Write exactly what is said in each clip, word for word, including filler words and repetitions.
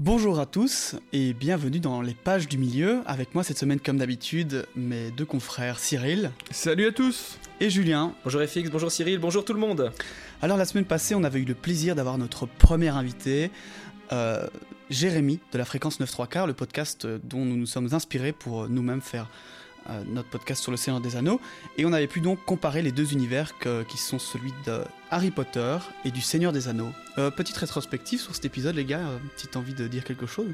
Bonjour à tous et bienvenue dans les Pages du Milieu, avec moi cette semaine comme d'habitude mes deux confrères Cyril. Salut à tous. Et Julien. Bonjour F X, bonjour Cyril, bonjour tout le monde. Alors la semaine passée on avait eu le plaisir d'avoir notre premier invité, euh, Jérémy de la fréquence neuf trois quarts, le podcast dont nous nous sommes inspirés pour nous-mêmes faire euh, notre podcast sur le Seigneur des Anneaux, et on avait pu donc comparer les deux univers que, qui sont celui de Harry Potter et du Seigneur des Anneaux. Euh, petite rétrospective sur cet épisode, les gars, euh, petite envie de dire quelque chose.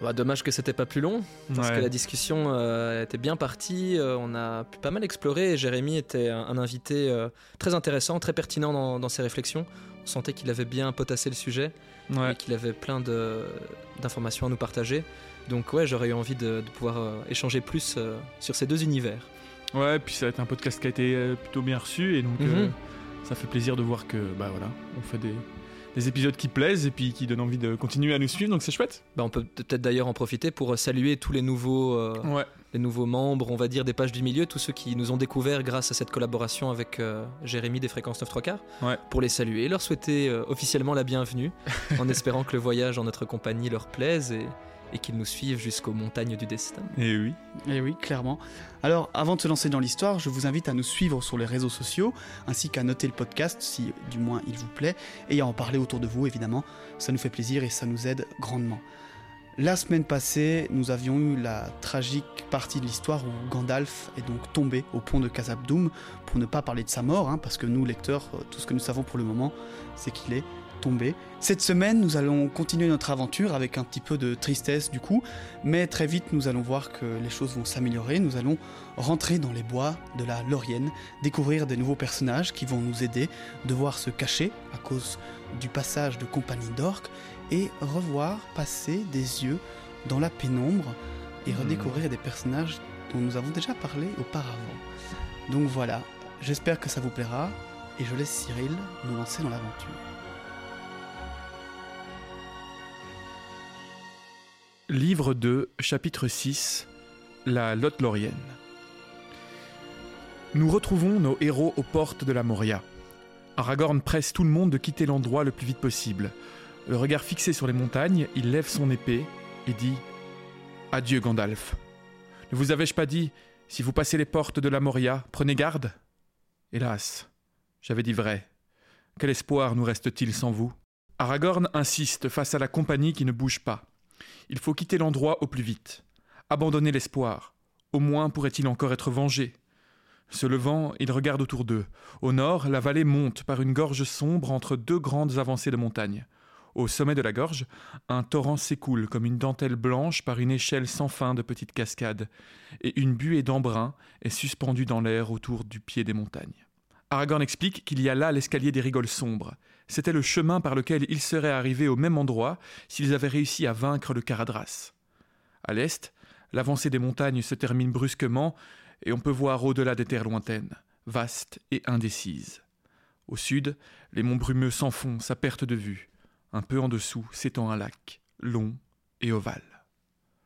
Bah, dommage que c'était pas plus long, parce ouais. que la discussion euh, était bien partie, euh, on a pu pas mal explorer, et Jérémy était un, un invité euh, très intéressant, très pertinent dans, dans ses réflexions. On sentait qu'il avait bien potassé le sujet, ouais. et qu'il avait plein de, d'informations à nous partager. Donc ouais, j'aurais eu envie de, de pouvoir euh, échanger plus euh, sur ces deux univers. Ouais, et puis ça a été un podcast qui a été euh, plutôt bien reçu, et donc... Mm-hmm. Euh... Ça fait plaisir de voir que bah voilà, on fait des, des épisodes qui plaisent et puis qui donnent envie de continuer à nous suivre, donc c'est chouette. Bah on peut peut-être d'ailleurs en profiter pour saluer tous les nouveaux, euh, ouais. les nouveaux membres, on va dire, des Pages du Milieu, tous ceux qui nous ont découverts grâce à cette collaboration avec euh, Jérémy des fréquences neuf trois quarts, ouais. pour les saluer et leur souhaiter euh, officiellement la bienvenue, en espérant que le voyage en notre compagnie leur plaise et... et qu'ils nous suivent jusqu'aux montagnes du destin. Et oui. Et oui, clairement. Alors, avant de se lancer dans l'histoire, je vous invite à nous suivre sur les réseaux sociaux, ainsi qu'à noter le podcast, si du moins il vous plaît, et à en parler autour de vous, évidemment. Ça nous fait plaisir et ça nous aide grandement. La semaine passée, nous avions eu la tragique partie de l'histoire où Gandalf est donc tombé au pont de Khazad-dûm, pour ne pas parler de sa mort, hein, parce que nous, lecteurs, tout ce que nous savons pour le moment, c'est qu'il est... tombé. Cette semaine, nous allons continuer notre aventure avec un petit peu de tristesse du coup, mais très vite nous allons voir que les choses vont s'améliorer. Nous allons rentrer dans les bois de la Lothlorien, découvrir des nouveaux personnages qui vont nous aider, devoir se cacher à cause du passage de compagnie d'orques et revoir passer des yeux dans la pénombre et redécouvrir mmh. des personnages dont nous avons déjà parlé auparavant. Donc voilà, j'espère que ça vous plaira et je laisse Cyril nous lancer dans l'aventure. Livre deux, chapitre six, la Lothlorien. Nous retrouvons nos héros aux portes de la Moria. Aragorn presse tout le monde de quitter l'endroit le plus vite possible. Le regard fixé sur les montagnes, il lève son épée et dit « Adieu Gandalf. Ne vous avais-je pas dit, si vous passez les portes de la Moria, prenez garde ? Hélas, j'avais dit vrai. Quel espoir nous reste-t-il sans vous ?» Aragorn insiste face à la compagnie qui ne bouge pas. Il faut quitter l'endroit au plus vite. Abandonner l'espoir. Au moins pourrait-il encore être vengé. Se levant, il regarde autour d'eux. Au nord, la vallée monte par une gorge sombre entre deux grandes avancées de montagne. Au sommet de la gorge, un torrent s'écoule comme une dentelle blanche par une échelle sans fin de petites cascades, et une buée d'embrun est suspendue dans l'air autour du pied des montagnes. Aragorn explique qu'il y a là l'escalier des rigoles sombres. C'était le chemin par lequel ils seraient arrivés au même endroit s'ils avaient réussi à vaincre le Caradhras. À l'est, l'avancée des montagnes se termine brusquement et on peut voir au-delà des terres lointaines, vastes et indécises. Au sud, les monts brumeux s'enfoncent à perte de vue. Un peu en dessous s'étend un lac, long et ovale.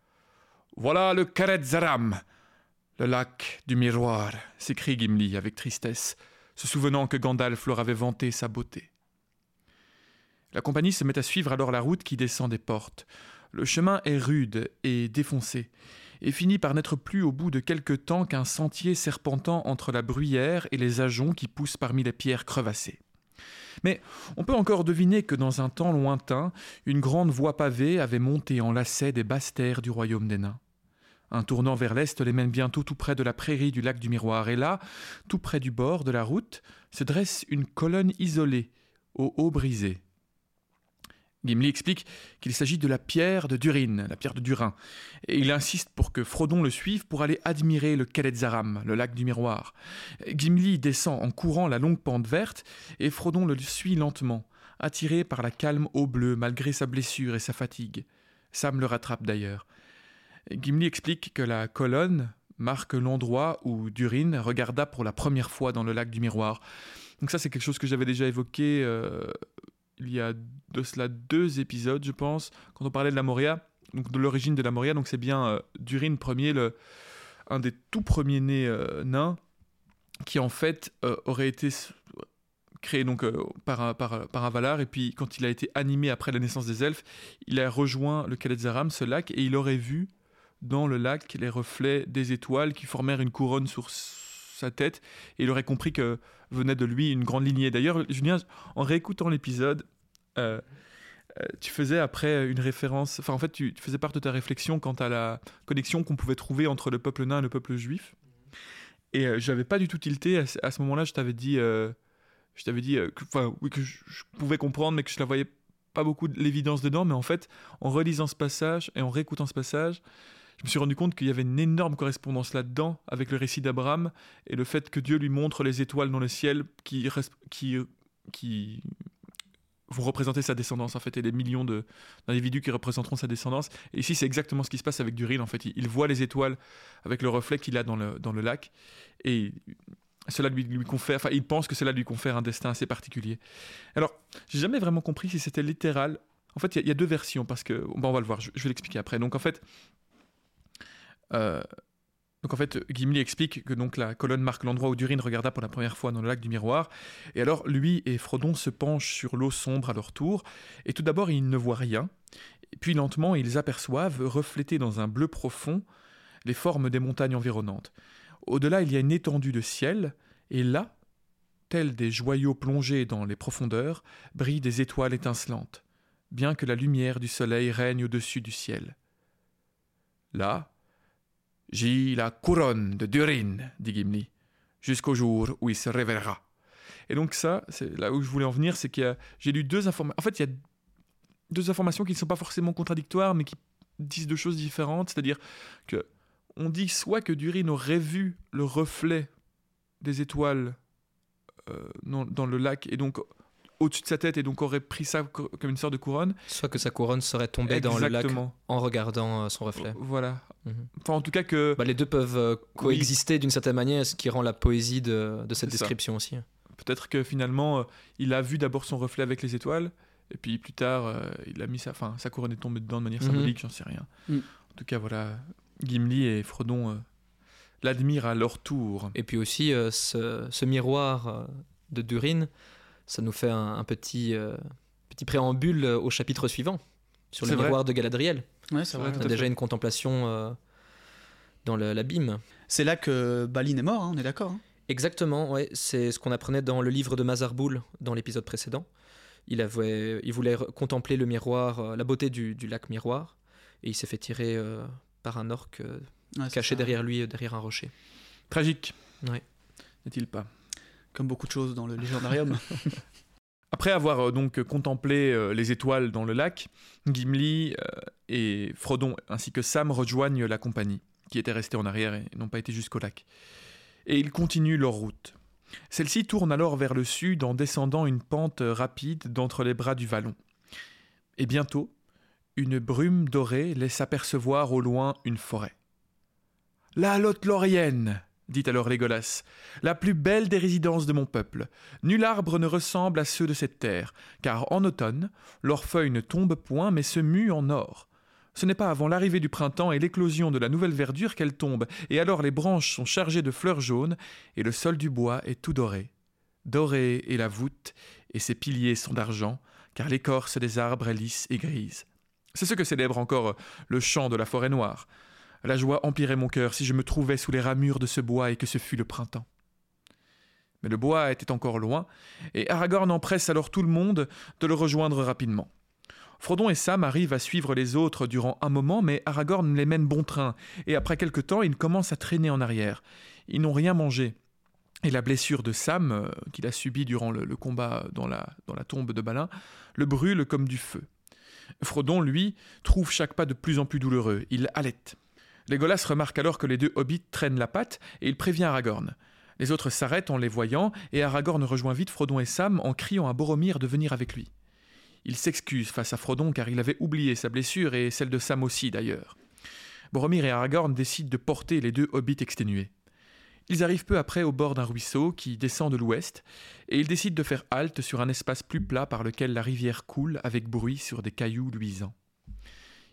« Voilà le Karadzaram, le lac du miroir !» s'écrie Gimli avec tristesse, se souvenant que Gandalf leur avait vanté sa beauté. La compagnie se met à suivre alors la route qui descend des portes. Le chemin est rude et défoncé, et finit par n'être plus au bout de quelque temps qu'un sentier serpentant entre la bruyère et les ajoncs qui poussent parmi les pierres crevassées. Mais on peut encore deviner que dans un temps lointain, une grande voie pavée avait monté en lacet des basses terres du royaume des nains. Un tournant vers l'est les mène bientôt tout près de la prairie du lac du Miroir, et là, tout près du bord de la route, se dresse une colonne isolée, aux hauts brisés. Gimli explique qu'il s'agit de la pierre de Durin, la pierre de Durin, et il insiste pour que Frodon le suive pour aller admirer le Kaladzaram, le lac du miroir. Gimli descend en courant la longue pente verte, et Frodon le suit lentement, attiré par la calme eau bleue malgré sa blessure et sa fatigue. Sam le rattrape d'ailleurs. Gimli explique que la colonne marque l'endroit où Durin regarda pour la première fois dans le lac du miroir. Donc ça, c'est quelque chose que j'avais déjà évoqué... Euh Il y a de cela deux épisodes, je pense, quand on parlait de la Moria, donc de l'origine de la Moria. Donc c'est bien euh, Durin Ier, le, un des tout premiers nés euh, nains, qui en fait euh, aurait été créé donc euh, par, un, par, par un Valar, et puis quand il a été animé après la naissance des elfes, il a rejoint le Khaledzaram, ce lac, et il aurait vu dans le lac les reflets des étoiles qui formèrent une couronne sur sa tête, et il aurait compris que venait de lui une grande lignée. D'ailleurs, Julien, en réécoutant l'épisode, euh, euh, tu faisais après une référence, enfin en fait tu, tu faisais part de ta réflexion quant à la connexion qu'on pouvait trouver entre le peuple nain et le peuple juif. Et euh, j'avais pas du tout tilté, à, à ce moment-là, je t'avais dit, euh, je t'avais dit euh, que, enfin, oui, que je, je pouvais comprendre, mais que je la voyais pas beaucoup de l'évidence dedans. Mais en fait, en relisant ce passage et en réécoutant ce passage, je me suis rendu compte qu'il y avait une énorme correspondance là-dedans avec le récit d'Abraham et le fait que Dieu lui montre les étoiles dans le ciel qui, qui, qui vont représenter sa descendance, en fait, et les millions de, d'individus qui représenteront sa descendance. Et ici, c'est exactement ce qui se passe avec Durin, en fait. Il, il voit les étoiles avec le reflet qu'il a dans le, dans le lac, et cela lui, lui confère, enfin, il pense que cela lui confère un destin assez particulier. Alors, j'ai jamais vraiment compris si c'était littéral. En fait, il y, y a deux versions, parce que, bon, on va le voir, je, je vais l'expliquer après. Donc, en fait, euh, donc en fait, Gimli explique que donc la colonne marque l'endroit où Durin regarda pour la première fois dans le lac du miroir. Et alors, lui et Frodon se penchent sur l'eau sombre à leur tour. Et tout d'abord, ils ne voient rien. Et puis, lentement, ils aperçoivent, reflétées dans un bleu profond, les formes des montagnes environnantes. Au-delà, il y a une étendue de ciel. Et là, tels des joyaux plongés dans les profondeurs, brillent des étoiles étincelantes, bien que la lumière du soleil règne au-dessus du ciel. Là, j'ai la couronne de Durin, dit Gimli, jusqu'au jour où il se révélera. Et donc ça, c'est là où je voulais en venir, c'est que j'ai lu deux informations. En fait, il y a deux informations qui ne sont pas forcément contradictoires, mais qui disent deux choses différentes. C'est-à-dire que on dit soit que Durin aurait vu le reflet des étoiles euh, dans, dans le lac, et donc au-dessus de sa tête, et donc aurait pris ça comme une sorte de couronne. Soit que sa couronne serait tombée Exactement. dans le lac en regardant son reflet. Voilà. Mm-hmm. Enfin, en tout cas que... Bah, les deux peuvent coexister oui. d'une certaine manière, ce qui rend la poésie de, de cette C'est description ça. aussi. Peut-être que finalement, euh, il a vu d'abord son reflet avec les étoiles, et puis plus tard, euh, il a mis sa, enfin, sa couronne est tombée dedans de manière symbolique, mm-hmm. j'en sais rien. Mm. En tout cas, voilà, Gimli et Frodon euh, l'admirent à leur tour. Et puis aussi, euh, ce, ce miroir euh, de Durin, ça nous fait un, un petit, euh, petit préambule au chapitre suivant, sur c'est le miroir de Galadriel. Ouais, c'est vrai, on a déjà fait. une contemplation euh, dans le, l'abîme. C'est là que Balin est mort, hein, on est d'accord hein. Exactement, ouais, c'est ce qu'on apprenait dans le livre de Mazar-Bûl, dans l'épisode précédent. Il, avait, il voulait contempler le miroir, euh, la beauté du, du lac miroir, et il s'est fait tirer euh, par un orque euh, ouais, caché derrière lui, euh, derrière un rocher. Tragique, ouais. n'est-il pas ? Comme beaucoup de choses dans le légendarium. Après avoir euh, donc contemplé euh, les étoiles dans le lac, Gimli euh, et Frodon ainsi que Sam rejoignent la compagnie, qui était restée en arrière et n'ont pas été jusqu'au lac. Et ils continuent leur route. Celle-ci tourne alors vers le sud en descendant une pente rapide d'entre les bras du vallon. Et bientôt, une brume dorée laisse apercevoir au loin une forêt. « La Lothlorien !» dit alors Legolas, « la plus belle des résidences de mon peuple. Nul arbre ne ressemble à ceux de cette terre, car en automne, leurs feuilles ne tombent point, mais se muent en or. Ce n'est pas avant l'arrivée du printemps et l'éclosion de la nouvelle verdure qu'elles tombent, et alors les branches sont chargées de fleurs jaunes, et le sol du bois est tout doré. Doré est la voûte, et ses piliers sont d'argent, car l'écorce des arbres est lisse et grise. C'est ce que célèbre encore le chant de la Forêt Noire. La joie empirait mon cœur si je me trouvais sous les ramures de ce bois et que ce fût le printemps. » Mais le bois était encore loin, et Aragorn empresse alors tout le monde de le rejoindre rapidement. Frodon et Sam arrivent à suivre les autres durant un moment, mais Aragorn les mène bon train, et après quelque temps, ils commencent à traîner en arrière. Ils n'ont rien mangé, et la blessure de Sam, euh, qu'il a subie durant le, le combat dans la, dans la tombe de Balin, le brûle comme du feu. Frodon, lui, trouve chaque pas de plus en plus douloureux. Il halète. Legolas remarque alors que les deux hobbits traînent la patte et il prévient Aragorn. Les autres s'arrêtent en les voyant et Aragorn rejoint vite Frodon et Sam en criant à Boromir de venir avec lui. Il s'excuse face à Frodon car il avait oublié sa blessure et celle de Sam aussi d'ailleurs. Boromir et Aragorn décident de porter les deux hobbits exténués. Ils arrivent peu après au bord d'un ruisseau qui descend de l'ouest et ils décident de faire halte sur un espace plus plat par lequel la rivière coule avec bruit sur des cailloux luisants.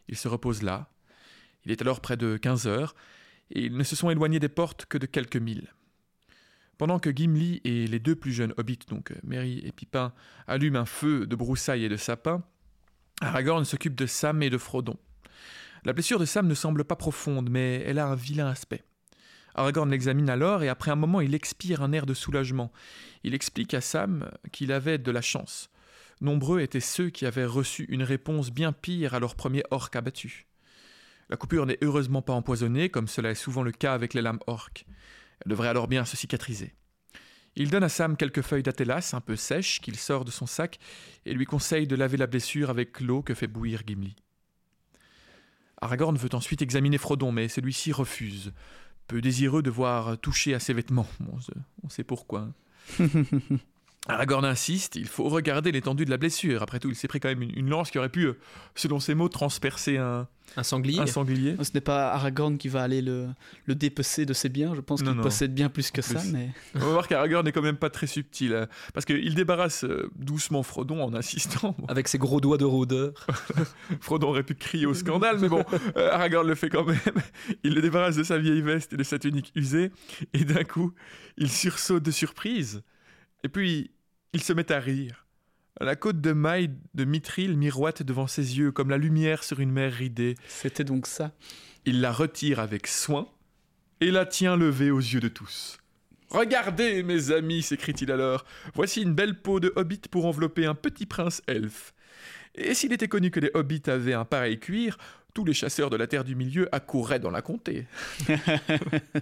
Ils se reposent là. Il est alors près de quinze heures, et ils ne se sont éloignés des portes que de quelques milles. Pendant que Gimli et les deux plus jeunes hobbits, donc Merry et Pippin, allument un feu de broussailles et de sapins, Aragorn s'occupe de Sam et de Frodon. La blessure de Sam ne semble pas profonde, mais elle a un vilain aspect. Aragorn l'examine alors et après un moment, il expire un air de soulagement. Il explique à Sam qu'il avait de la chance. Nombreux étaient ceux qui avaient reçu une réponse bien pire à leur premier orc abattu. La coupure n'est heureusement pas empoisonnée, comme cela est souvent le cas avec les lames orques. Elle devrait alors bien se cicatriser. Il donne à Sam quelques feuilles d'athélas un peu sèches qu'il sort de son sac et lui conseille de laver la blessure avec l'eau que fait bouillir Gimli. Aragorn veut ensuite examiner Frodon, mais celui-ci refuse. Peu désireux de voir toucher à ses vêtements. Bon, on sait pourquoi. Aragorn insiste, il faut regarder l'étendue de la blessure. Après tout, il s'est pris quand même une, une lance qui aurait pu, selon ses mots, transpercer un, un sanglier. Un sanglier. Ce n'est pas Aragorn qui va aller le, le dépecer de ses biens. Je pense non, qu'il non. possède bien plus que en ça. Plus. Mais... On va voir qu'Aragorn n'est quand même pas très subtil. Euh, parce qu'il débarrasse euh, doucement Frodon en insistant. Bon. Avec ses gros doigts de rôdeur. Frodon aurait pu crier au scandale, mais bon, euh, Aragorn le fait quand même. Il le débarrasse de sa vieille veste et de sa tunique usée. Et d'un coup, il sursaute de surprise. Et puis, il se met à rire. La côte de mailles de Mithril miroite devant ses yeux, comme la lumière sur une mer ridée. C'était donc ça. Il la retire avec soin et la tient levée aux yeux de tous. « Regardez, mes amis !» s'écrie-t-il alors. « Voici une belle peau de hobbit pour envelopper un petit prince elfe. » Et s'il était connu que les hobbits avaient un pareil cuir, tous les chasseurs de la Terre du Milieu accouraient dans la comté.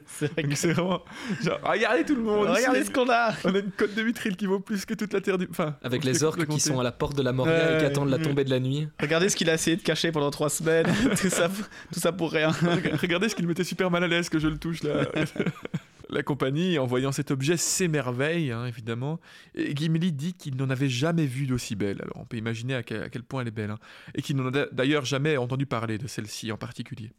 C'est vrai que... c'est vraiment... Genre, regardez tout le monde. Regardez ce qu'on a. On a une côte de mithril qui vaut plus que toute la Terre du... Enfin, avec les orques qui sont à la porte de la Moria euh... et qui attendent la tombée de la nuit. Regardez ce qu'il a essayé de cacher pendant trois semaines. tout, ça, tout ça pour rien. Regardez ce qu'il m'était super mal à l'aise que je le touche là. La compagnie, en voyant cet objet, s'émerveille, hein, évidemment. Et Gimli dit qu'il n'en avait jamais vu d'aussi belle. Alors, on peut imaginer à quel, à quel point elle est belle. Hein. Et qu'il n'en a d'ailleurs jamais entendu parler de celle-ci en particulier.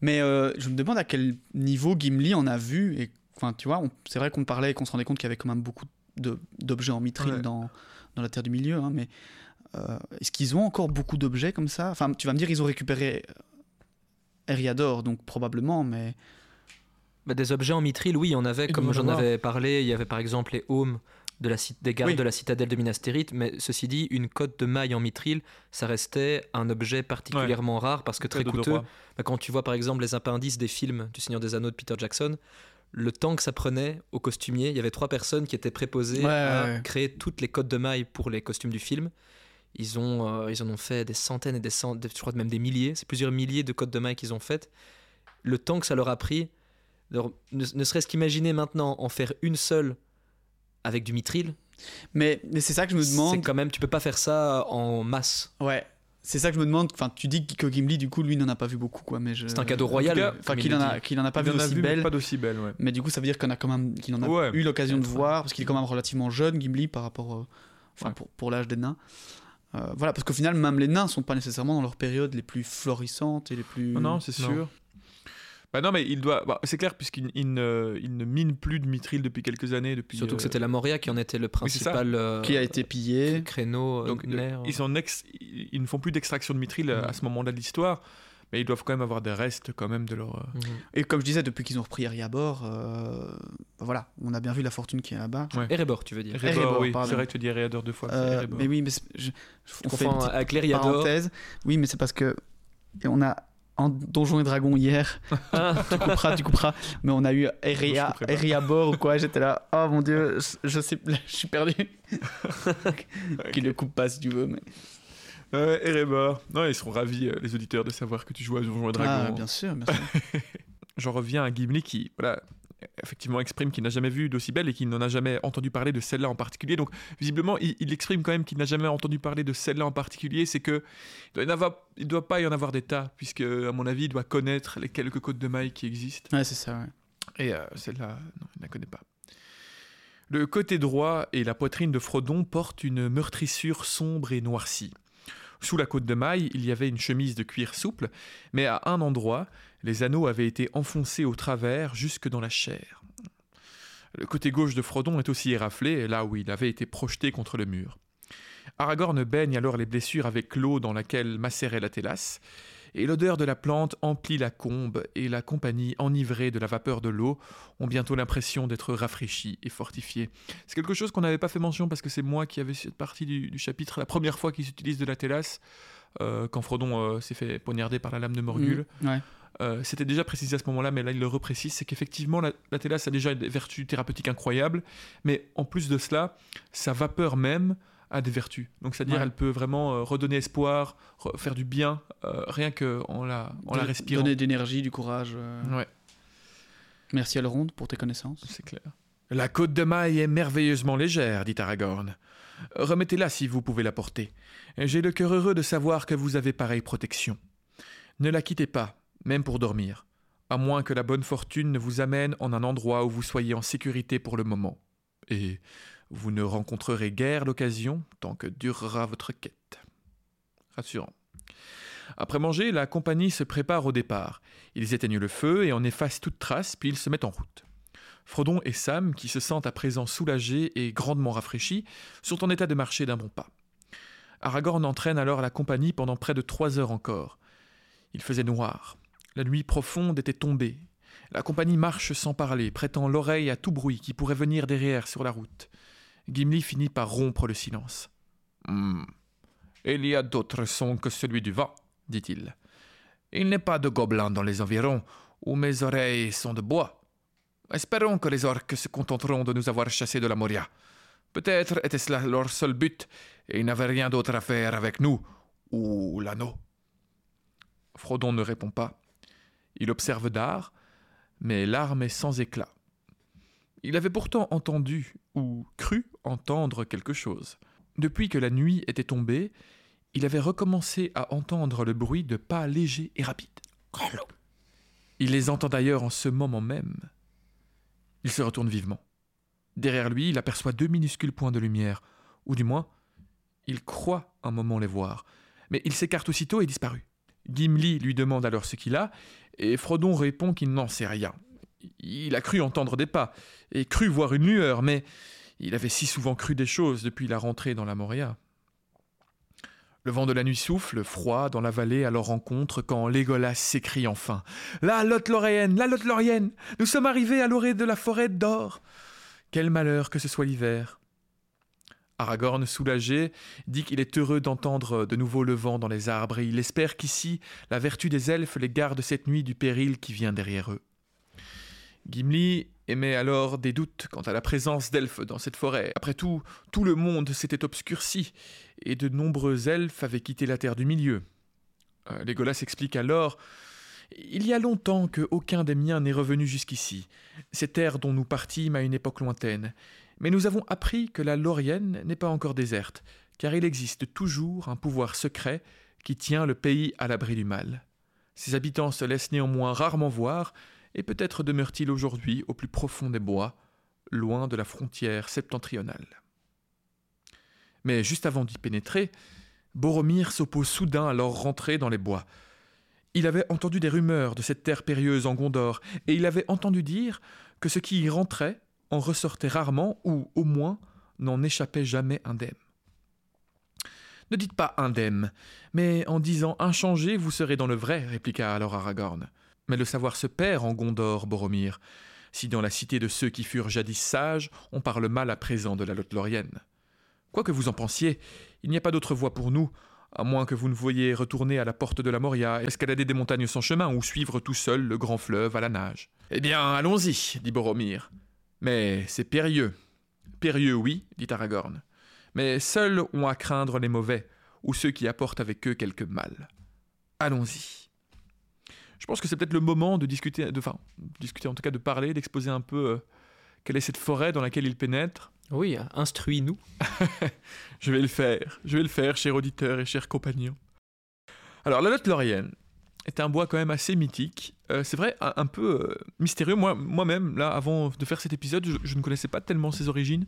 Mais euh, je me demande à quel niveau Gimli en a vu. Et, enfin, tu vois, on, c'est vrai qu'on parlait et qu'on se rendait compte qu'il y avait quand même beaucoup de, d'objets en mithril ouais. dans, dans la Terre du Milieu. Hein, mais euh, est-ce qu'ils ont encore beaucoup d'objets comme ça ? Enfin, tu vas me dire, ils ont récupéré Eriador, donc probablement, mais... Bah des objets en mithril, oui, il y en avait, comme j'en avais parlé, il y avait par exemple les aumes de la ci- des gardes oui. de la citadelle de Minas Tirith, mais ceci dit, une cotte de maille en mithril, ça restait un objet particulièrement ouais. rare, parce que très, très coûteux. Bah, quand tu vois par exemple les appendices des films du Seigneur des Anneaux de Peter Jackson, le temps que ça prenait au costumier, il y avait trois personnes qui étaient préposées ouais, à ouais. créer toutes les cottes de maille pour les costumes du film. Ils, ont, euh, ils en ont fait des centaines et des centaines, je crois même des milliers, c'est plusieurs milliers de cottes de maille qu'ils ont faites. Le temps que ça leur a pris... Alors, ne, ne serait-ce qu'imaginer maintenant en faire une seule avec du mithril. Mais, mais c'est ça que je me demande. C'est quand même, tu peux pas faire ça en masse. Ouais, c'est ça que je me demande. Enfin, tu dis que Gimli, du coup, lui n'en a pas vu beaucoup, quoi. Mais je... c'est un cadeau royal. Enfin, qu'il en a, qu'il en a pas vu d'aussi belle. Pas d'aussi belle, ouais. Mais du coup, ça veut dire qu'on a quand même, qu'il en a ouais. eu l'occasion ouais. de voir, parce qu'il est quand même relativement jeune, Gimli, par rapport, euh, enfin, ouais. pour, pour l'âge des nains. Euh, voilà, parce qu'au final, même les nains sont pas nécessairement dans leur période les plus florissantes et les plus. Non, non c'est non. sûr. Bah non, mais il doit. Bah, c'est clair, puisqu'il il ne, il ne mine plus de mithril depuis quelques années. Depuis, Surtout euh... que c'était la Moria qui en était le principal. Oui, euh... qui a été pillé. Créneau. Donc, nerf, ils, en ex... ils ne font plus d'extraction de mithril mmh. à ce moment-là de l'histoire, mais ils doivent quand même avoir des restes quand même de leur. Mmh. Et comme je disais, depuis qu'ils ont repris Erebor, euh... bah, voilà, on a bien vu la fortune qui est là-bas. Ouais. Erebor, tu veux dire. Erebor, Erebor oui. Pardon. C'est vrai que tu dis Eriador deux fois. Euh, mais oui, mais c'est... je, je confonds avec l'Eriador. Parenthèse. Oui, mais c'est parce que et on a. En Donjons et Dragons hier, ah. tu couperas, tu couperas, mais on a eu Eria, Eriabor ou quoi, j'étais là, oh mon dieu, je sais, je suis perdu. okay. Qu'il le coupe pas si tu veux, mais. Euh, Erebor, non, ils seront ravis euh, les auditeurs de savoir que tu joues à Donjons et Dragons. Ah bien sûr, bien sûr. J'en reviens à Gimli qui, voilà, effectivement exprime qu'il n'a jamais vu d'aussi belle et qu'il n'en a jamais entendu parler de celle-là en particulier. Donc visiblement, il, il exprime quand même qu'il n'a jamais entendu parler de celle-là en particulier. C'est que il ne doit pas y en avoir des tas, puisque à mon avis, il doit connaître les quelques côtes de mailles qui existent. Ouais, c'est ça. Ouais. Et euh, celle-là, non, il ne la connaît pas. Le côté droit et la poitrine de Frodon portent une meurtrissure sombre et noircie. Sous la côte de maille, il y avait une chemise de cuir souple, mais à un endroit, les anneaux avaient été enfoncés au travers jusque dans la chair. Le côté gauche de Frodon est aussi éraflé, là où il avait été projeté contre le mur. Aragorn baigne alors les blessures avec l'eau dans laquelle macérait l'athélas. et l'odeur de la plante emplit la combe, et la compagnie, enivrée de la vapeur de l'eau, ont bientôt l'impression d'être rafraîchie et fortifiée. C'est quelque chose qu'on n'avait pas fait mention, parce que c'est moi qui avais cette partie du, du chapitre, la première fois qu'ils utilisent de la télasse, euh, quand Frodon euh, s'est fait poignarder par la lame de Morgul. Mmh, ouais. Euh, c'était déjà précisé à ce moment-là, mais là il le reprécise, c'est qu'effectivement la, la télasse a déjà des vertus thérapeutiques incroyables, mais en plus de cela, sa vapeur même a des vertus. Donc c'est-à-dire ouais. elle peut vraiment euh, redonner espoir, re- faire du bien, euh, rien qu'en la, en de, la respirant. Donner d'énergie, du courage. Euh... Ouais. Merci Elrond pour tes connaissances. C'est clair. La côte de maille est merveilleusement légère, dit Aragorn. Remettez-la si vous pouvez la porter. J'ai le cœur heureux de savoir que vous avez pareille protection. Ne la quittez pas, même pour dormir, à moins que la bonne fortune ne vous amène en un endroit où vous soyez en sécurité pour le moment. Et vous ne rencontrerez guère l'occasion tant que durera votre quête. Rassurant. Après manger, la compagnie se prépare au départ. Ils éteignent le feu et en effacent toute trace, puis ils se mettent en route. Frodon et Sam, qui se sentent à présent soulagés et grandement rafraîchis, sont en état de marcher d'un bon pas. Aragorn entraîne alors la compagnie pendant près de trois heures encore. Il faisait noir. La nuit profonde était tombée. La compagnie marche sans parler, prêtant l'oreille à tout bruit qui pourrait venir derrière sur la route. Gimli finit par rompre le silence. Mmh. « Il y a d'autres sons que celui du vent, dit-il. Il n'est pas de gobelins dans les environs, où mes oreilles sont de bois. Espérons que les orques se contenteront de nous avoir chassés de la Moria. Peut-être était-ce là leur seul but, et ils n'avaient rien d'autre à faire avec nous, ou l'anneau. » Frodon ne répond pas. Il observe Dar, mais l'arme est sans éclat. Il avait pourtant entendu, ou cru entendre quelque chose. Depuis que la nuit était tombée, il avait recommencé à entendre le bruit de pas légers et rapides. Il les entend d'ailleurs en ce moment même. Il se retourne vivement. Derrière lui, il aperçoit deux minuscules points de lumière, ou du moins, il croit un moment les voir, mais il s'écarte aussitôt et disparut. Gimli lui demande alors ce qu'il a, et Frodon répond qu'il n'en sait rien. Il a cru entendre des pas, et cru voir une lueur, mais il avait si souvent cru des choses depuis la rentrée dans la Moria. Le vent de la nuit souffle, froid, dans la vallée à leur rencontre, quand Legolas s'écrie enfin. « La Lothlorien, la Lothlorien, nous sommes arrivés à l'orée de la forêt d'or !» Quel malheur que ce soit l'hiver ! Aragorn, soulagé, dit qu'il est heureux d'entendre de nouveau le vent dans les arbres et il espère qu'ici, la vertu des elfes les garde cette nuit du péril qui vient derrière eux. Gimli émet alors des doutes quant à la présence d'elfes dans cette forêt. Après tout, tout le monde s'était obscurci et de nombreux elfes avaient quitté la terre du milieu. Euh, Legolas explique alors « Il y a longtemps qu'aucun des miens n'est revenu jusqu'ici. Cette terre dont nous partîmes à une époque lointaine. » Mais nous avons appris que la Lorienne n'est pas encore déserte, car il existe toujours un pouvoir secret qui tient le pays à l'abri du mal. Ses habitants se laissent néanmoins rarement voir, et peut-être demeurent-ils aujourd'hui au plus profond des bois, loin de la frontière septentrionale. Mais juste avant d'y pénétrer, Boromir s'oppose soudain à leur rentrée dans les bois. Il avait entendu des rumeurs de cette terre périlleuse en Gondor, et il avait entendu dire que ce qui y rentrait en ressortait rarement ou, au moins, n'en échappait jamais indemne. Ne dites pas indemne, mais en disant inchangé, vous serez dans le vrai, répliqua alors Aragorn. Mais le savoir se perd en Gondor, Boromir, si dans la cité de ceux qui furent jadis sages, on parle mal à présent de la Lothlorienne. Quoi que vous en pensiez, il n'y a pas d'autre voie pour nous, à moins que vous ne voyiez retourner à la porte de la Moria, escalader des montagnes sans chemin ou suivre tout seul le grand fleuve à la nage. Eh bien, allons-y, dit Boromir. « Mais c'est périlleux. »« Périlleux, oui, » dit Aragorn. « Mais seuls ont à craindre les mauvais, ou ceux qui apportent avec eux quelque mal. Allons-y. » Je pense que c'est peut-être le moment de discuter, de, enfin, discuter en tout cas de parler, d'exposer un peu euh, quelle est cette forêt dans laquelle il pénètre. Oui, instruis-nous. Je vais le faire, je vais le faire, chers auditeurs et chers compagnons. Alors, la Lothlorien est un bois quand même assez mythique. Euh, c'est vrai, un, un peu euh, mystérieux. Moi, moi-même, là, avant de faire cet épisode, je, je ne connaissais pas tellement ses origines.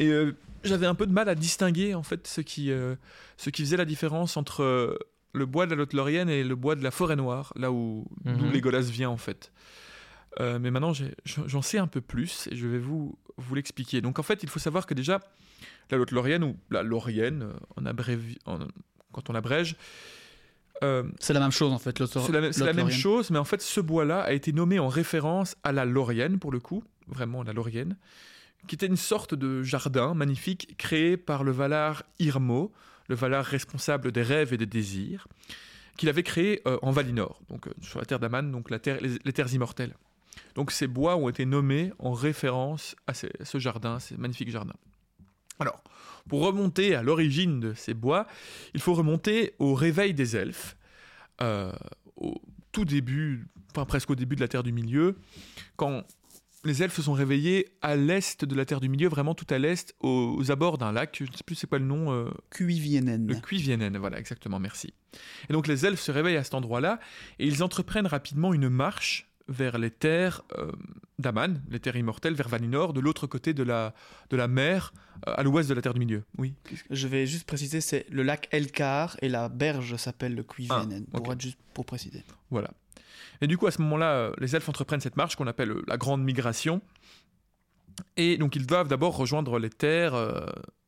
Et euh, j'avais un peu de mal à distinguer, en fait, ce qui, euh, ce qui faisait la différence entre euh, le bois de la Lothlorien et le bois de la Forêt Noire, là où, mm-hmm. d'où Legolas vient, en fait. Euh, mais maintenant, j'ai, j'en sais un peu plus, et je vais vous, vous l'expliquer. Donc, en fait, il faut savoir que déjà, la Lothlorien, ou la Lorienne, en abrévi- en, quand on l'abrège, Euh, c'est la même chose en fait. C'est la, c'est la même chose, mais en fait ce bois-là a été nommé en référence à la Lorienne pour le coup, vraiment la Lorienne, qui était une sorte de jardin magnifique créé par le Valar Irmo, le Valar responsable des rêves et des désirs, qu'il avait créé euh, en Valinor, donc euh, sur la terre d'Aman, donc la terre, les, les terres immortelles. Donc ces bois ont été nommés en référence à, ces, à ce jardin, ces magnifiques jardins. Alors, pour remonter à l'origine de ces bois, il faut remonter au réveil des elfes, euh, au tout début, enfin presque au début de la Terre du Milieu, quand les elfes se sont réveillés à l'est de la Terre du Milieu, vraiment tout à l'est, aux, aux abords d'un lac, je ne sais plus c'est quoi le nom... Euh, Cuivienen. Le Cuivienen, voilà, exactement, merci. Et donc les elfes se réveillent à cet endroit-là, et ils entreprennent rapidement une marche vers les terres euh, d'Aman, les terres immortelles, vers Valinor, de l'autre côté de la, de la mer, euh, à l'ouest de la Terre du Milieu. Oui. Je vais juste préciser, c'est le lac Elkar, et la berge s'appelle le Cuivienen, ah, okay. pour, être juste pour préciser. Voilà. Et du coup, à ce moment-là, les elfes entreprennent cette marche qu'on appelle la Grande Migration, et donc ils doivent d'abord rejoindre les terres... Euh,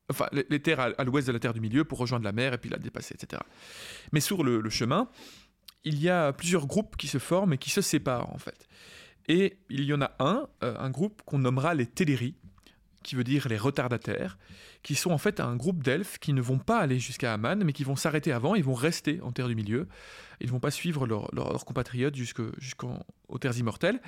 enfin, les, les terres à, à l'ouest de la Terre du Milieu pour rejoindre la mer, et puis la dépasser, et cetera. Mais sur le, le chemin... il y a plusieurs groupes qui se forment et qui se séparent, en fait. Et il y en a un, euh, un groupe qu'on nommera les Teleri, qui veut dire les retardataires, qui sont en fait un groupe d'elfes qui ne vont pas aller jusqu'à Aman, mais qui vont s'arrêter avant, ils vont rester en Terre du Milieu, ils ne vont pas suivre leurs leur, leur compatriotes jusqu'aux jusqu'aux Terres Immortelles.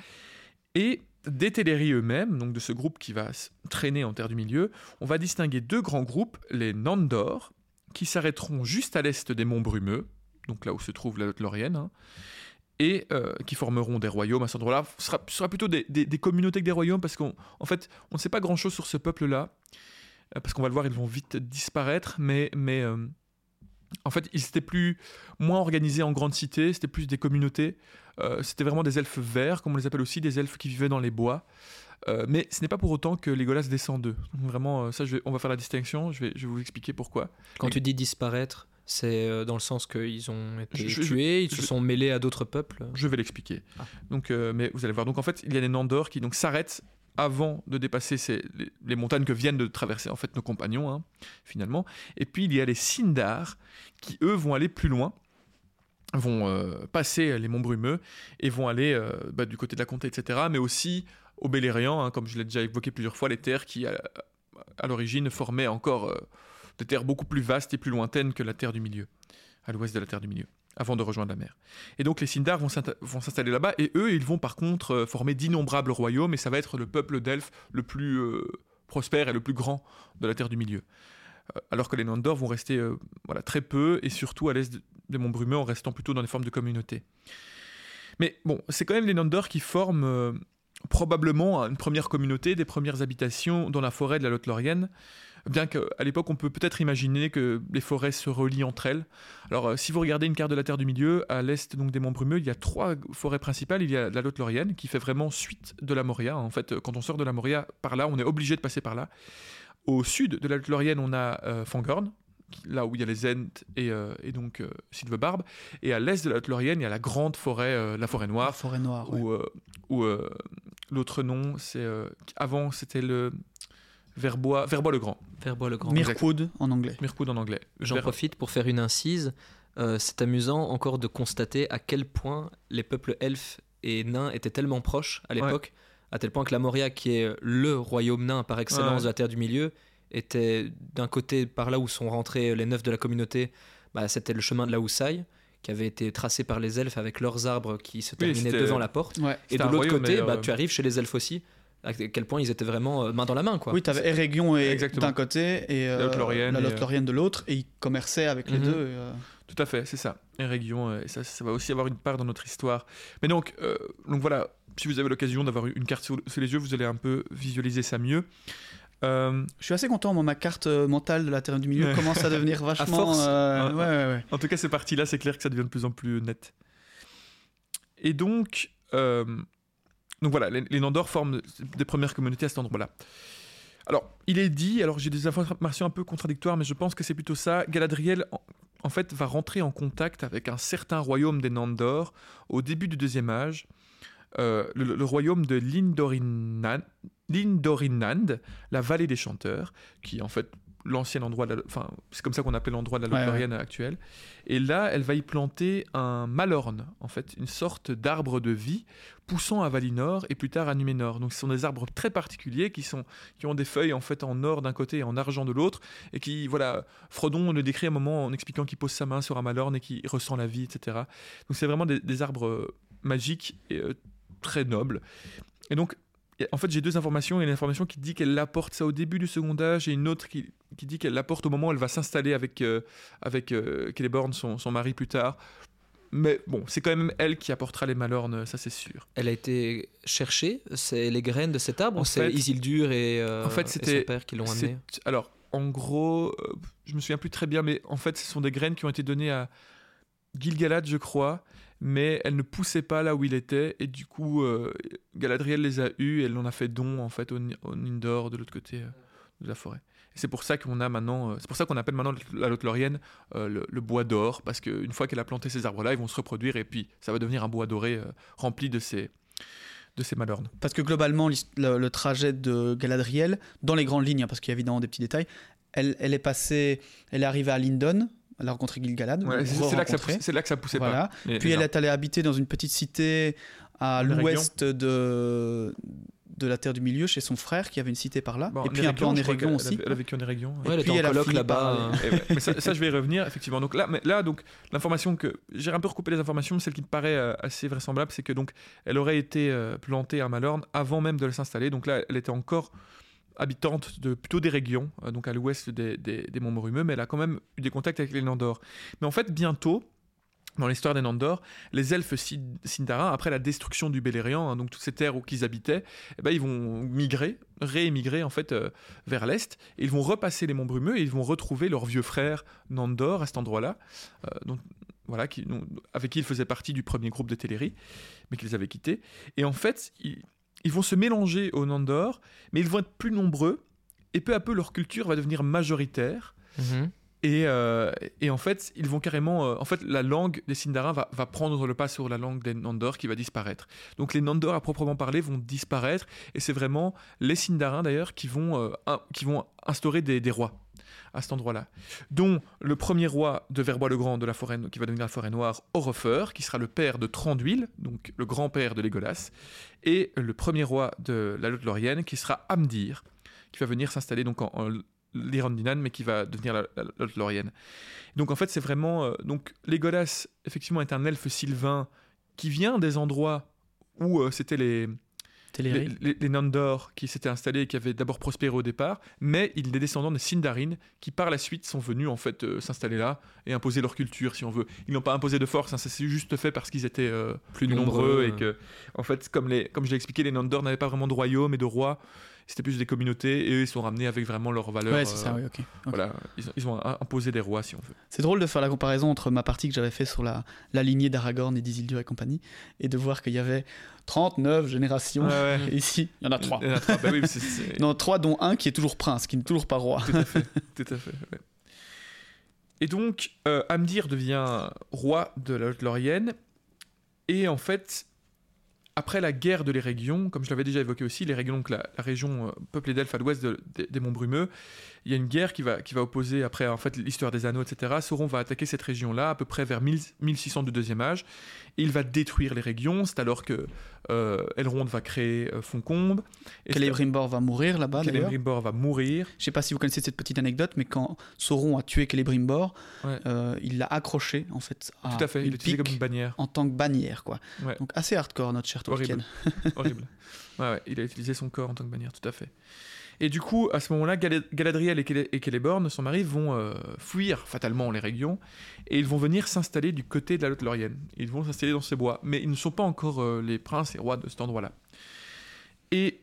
Et des Teleri eux-mêmes, donc de ce groupe qui va traîner en Terre du Milieu, on va distinguer deux grands groupes, les Nandor, qui s'arrêteront juste à l'est des Monts Brumeux, donc là où se trouve la Lothlorien, hein, et euh, qui formeront des royaumes à cet endroit-là. Ce sera, sera plutôt des, des, des communautés que des royaumes, parce qu'en fait, on ne sait pas grand-chose sur ce peuple-là, euh, parce qu'on va le voir, ils vont vite disparaître, mais, mais euh, en fait, ils étaient plus, moins organisés en grandes cités, c'était plus des communautés, euh, c'était vraiment des elfes verts, comme on les appelle aussi, des elfes qui vivaient dans les bois, euh, mais ce n'est pas pour autant que Legolas descend d'eux. Donc vraiment, ça, je vais, on va faire la distinction, je vais, je vais vous expliquer pourquoi. Quand et... tu dis disparaître... c'est dans le sens qu'ils ont été je, tués, je, ils se sont je, mêlés à d'autres peuples. Je vais l'expliquer. Ah. Donc, euh, mais vous allez voir. Donc en fait, il y a les Nandor qui donc s'arrêtent avant de dépasser ces, les, les montagnes que viennent de traverser en fait nos compagnons, hein, finalement. Et puis il y a les Sindar qui eux vont aller plus loin, vont euh, passer les Monts Brumeux et vont aller euh, bah, du côté de la Comté, et cetera. Mais aussi au Beleriand, hein, comme je l'ai déjà évoqué plusieurs fois, les terres qui à, à l'origine formaient encore euh, des terres beaucoup plus vastes et plus lointaines que la Terre du Milieu, à l'ouest de la Terre du Milieu, avant de rejoindre la mer. Et donc les Sindar vont, s'insta- vont s'installer là-bas, et eux, ils vont par contre euh, former d'innombrables royaumes, et ça va être le peuple d'elfes le plus euh, prospère et le plus grand de la Terre du Milieu. Euh, alors que les Nandor vont rester euh, voilà, très peu, et surtout à l'est de, des Monts Brumeux, en restant plutôt dans les formes de communautés. Mais bon, c'est quand même les Nandor qui forment euh, probablement une première communauté, des premières habitations dans la forêt de la Lothlorienne, bien qu'à l'époque, on peut peut-être imaginer que les forêts se relient entre elles. Alors, euh, si vous regardez une carte de la Terre du Milieu, à l'est donc, des Monts Brumeux, il y a trois forêts principales. Il y a la Lothlorienne, qui fait vraiment suite de la Moria. En fait, quand on sort de la Moria par là, on est obligé de passer par là. Au sud de la Lothlorienne, on a euh, Fangorn, là où il y a les Ents et, euh, et donc euh, Sylvebarbe. Et à l'est de la Lothlorienne, il y a la grande forêt, euh, la Forêt Noire. La Forêt Noire, où, ouais. euh, où euh, l'autre nom, c'est... Euh, avant, c'était le... Verbois, Verbois le Grand. Verbois le Grand. Mirkwood en anglais. Mirkwood en anglais. J'en Ver... profite pour faire une incise. Euh, c'est amusant encore de constater à quel point les peuples elfes et nains étaient tellement proches à l'époque, ouais. à tel point que la Moria, qui est le royaume nain par excellence ouais. de la Terre du Milieu, était d'un côté par là où sont rentrés les neufs de la communauté, bah, c'était le chemin de la Houssaye, qui avait été tracé par les elfes avec leurs arbres qui se oui, terminaient devant la porte. Ouais. Et de l'autre côté, euh... bah, tu arrives chez les elfes aussi. À quel point ils étaient vraiment main dans la main, quoi. Oui, t'avais Eregion et, d'un côté et euh, la Lothlorien euh... de l'autre, et ils commerçaient avec les mm-hmm. deux. Et, euh... Tout à fait, c'est ça. Eregion, et ça, ça va aussi avoir une part dans notre histoire. Mais donc, euh, donc voilà, si vous avez l'occasion d'avoir une carte sous les yeux, vous allez un peu visualiser ça mieux. Euh... Je suis assez content, moi, ma carte mentale de la Terre du Milieu commence à devenir vachement... à force. Euh... Ouais, ouais, ouais. En tout cas, ces parties-là, c'est clair que ça devient de plus en plus net. Et donc... Euh... Donc voilà, les Nandor forment des premières communautés à cet endroit-là. Alors, il est dit, alors j'ai des informations un peu contradictoires, mais je pense que c'est plutôt ça. Galadriel, en fait, va rentrer en contact avec un certain royaume des Nandor au début du deuxième âge, euh, le, le royaume de l'Indorinand, la vallée des chanteurs, qui en fait l'ancien endroit, de la, enfin c'est comme ça qu'on appelait l'endroit de la Lothlorien ouais, ouais. actuelle. Et là, elle va y planter un Malorne, en fait, une sorte d'arbre de vie poussant à Valinor et plus tard à Numénor. Donc ce sont des arbres très particuliers qui sont qui ont des feuilles en fait en or d'un côté et en argent de l'autre et qui voilà, Frodon le décrit à un moment en expliquant qu'il pose sa main sur un Malorne et qu'il ressent la vie, et cetera. Donc c'est vraiment des, des arbres magiques et euh, très nobles. Et donc en fait, j'ai deux informations. Il y a une information qui dit qu'elle l'apporte ça au début du Second Âge et une autre qui, qui dit qu'elle l'apporte au moment où elle va s'installer avec, euh, avec euh, Celeborn, son, son mari, plus tard. Mais bon, c'est quand même elle qui apportera les Malornes, ça c'est sûr. Elle a été cherchée, c'est les graines de cet arbre en ou fait, c'est Isildur et, euh, en fait, c'était, et son père qui l'ont amené. Alors, en gros, euh, je me souviens plus très bien, mais en fait, ce sont des graines qui ont été données à Gilgalad, je crois, mais elle ne poussait pas là où il était, et du coup, euh, Galadriel les a eus, et elle en a fait don, en fait, au, au Nindor, de l'autre côté euh, de la forêt. Et c'est pour ça qu'on a maintenant, euh, c'est pour ça qu'on appelle maintenant la Lothlorien euh, le, le bois d'or, parce qu'une fois qu'elle a planté ces arbres-là, ils vont se reproduire, et puis ça va devenir un bois doré euh, rempli de ces... de ces Malornes. Parce que globalement, le, le trajet de Galadriel, dans les grandes lignes, hein, parce qu'il y a évidemment des petits détails, elle, elle est passée, elle est arrivée à Lindon, elle a rencontré Gilgalad. Ouais, c'est, c'est, là que ça poussait, c'est là que ça poussait voilà. pas. Et, Puis elle est allée habiter dans une petite cité à l'ouest de, de la Terre du Milieu, chez son frère qui avait une cité par là. Bon, et puis un peu en Eregion aussi. Elle a vécu en Eregion. Ouais, elle était en coloc là-bas. Euh... ouais. Mais ça, ça, je vais y revenir, effectivement. Donc là, mais là donc, l'information que... J'ai un peu recoupé les informations, mais celle qui me paraît euh, assez vraisemblable, c'est que donc, elle aurait été euh, plantée à Malorne avant même de s'installer. Donc là, elle était encore... habitante de, plutôt des régions, euh, donc à l'ouest des, des, des Monts Brumeux, mais elle a quand même eu des contacts avec les Nandor. Mais en fait, bientôt, dans l'histoire des Nandor, les elfes sindarins, après la destruction du Beleriand, hein, donc toutes ces terres où qu'ils habitaient, eh ben, ils vont migrer, réémigrer en fait euh, vers l'est, et ils vont repasser les Monts Brumeux, et ils vont retrouver leur vieux frère Nandor à cet endroit-là, euh, donc, voilà, qui, donc, avec qui ils faisaient partie du premier groupe de Teleri, mais qu'ils avaient quitté. Et en fait, ils... Ils vont se mélanger au Nandor, mais ils vont être plus nombreux, et peu à peu, leur culture va devenir majoritaire. Mmh. Et, euh, et en fait, ils vont carrément... Euh, en fait, la langue des Sindarins va, va prendre le pas sur la langue des Nandor qui va disparaître. Donc les Nandor, à proprement parler, vont disparaître, et c'est vraiment les Sindarins, d'ailleurs, qui vont, euh, un, qui vont instaurer des, des rois à cet endroit-là. Dont le premier roi de Verbois-le-Grand, de la forêt, qui va devenir la Forêt Noire, Orofer, qui sera le père de Tranduil, donc le grand-père de Legolas, et le premier roi de la Lothlorien, qui sera Amdir, qui va venir s'installer donc en... en l'Iran Dinan, mais qui va devenir la, la, la Lothlorien. Donc en fait, c'est vraiment... Euh, donc Legolas, effectivement, est un elfe sylvain qui vient des endroits où euh, c'était les, les, les, les Nandor qui s'étaient installés et qui avaient d'abord prospéré au départ, mais il est descendant des Sindarin qui, par la suite, sont venus en fait euh, s'installer là et imposer leur culture, si on veut. Ils n'ont pas imposé de force, hein, ça s'est juste fait parce qu'ils étaient euh, plus, plus nombreux, nombreux et que, en fait, comme, les, comme je l'ai expliqué, les Nandor n'avaient pas vraiment de royaume et de roi. C'était plus des communautés, et eux, ils sont ramenés avec vraiment leurs valeurs. Ouais, c'est ça, euh, oui, okay, ok. Voilà, ils, ils ont imposé des rois, si on veut. C'est drôle de faire la comparaison entre ma partie que j'avais faite sur la, la lignée d'Aragorn et d'Isildur et compagnie, et de voir qu'il y avait trente-neuf générations, ah ouais. Ici, il y en a trois. Il y en a trois, bah oui, c'est, c'est... Non, trois, dont un qui est toujours prince, qui n'est toujours pas roi. Tout à fait, tout à fait, ouais. Et donc, euh, Amdir devient roi de la Lothlorien, et en fait... Après la guerre de l'Eregion, comme je l'avais déjà évoqué aussi, l'Eregion, donc la, la région euh, peuplée d'elfes à l'ouest de, de, des Monts Brumeux, il y a une guerre qui va, qui va opposer, après en fait, l'histoire des anneaux, et cetera. Sauron va attaquer cette région-là, à peu près vers mille six cents du deuxième âge, et il va détruire l'Eregion. C'est alors que euh, Elrond va créer euh, Foncombe. Celebrimbor va mourir là-bas, d'ailleurs. Celebrimbor va mourir. Je ne sais pas si vous connaissez cette petite anecdote, mais quand Sauron a tué Celebrimbor, ouais. euh, il l'a accroché, en fait, à Tout à fait, il l'a utilisé comme une bannière. En tant que bannière, quoi. Ouais. Donc assez hardcore, notre cher. Horrible. Horrible. Ouais, ouais, il a utilisé son corps en tant que bannière, tout à fait. Et du coup, à ce moment-là, Galadriel et Celeborn, son mari, vont euh, fuir fatalement les régions et ils vont venir s'installer du côté de la Lothlorien. Ils vont s'installer dans ces bois, mais ils ne sont pas encore euh, les princes et rois de cet endroit-là. Et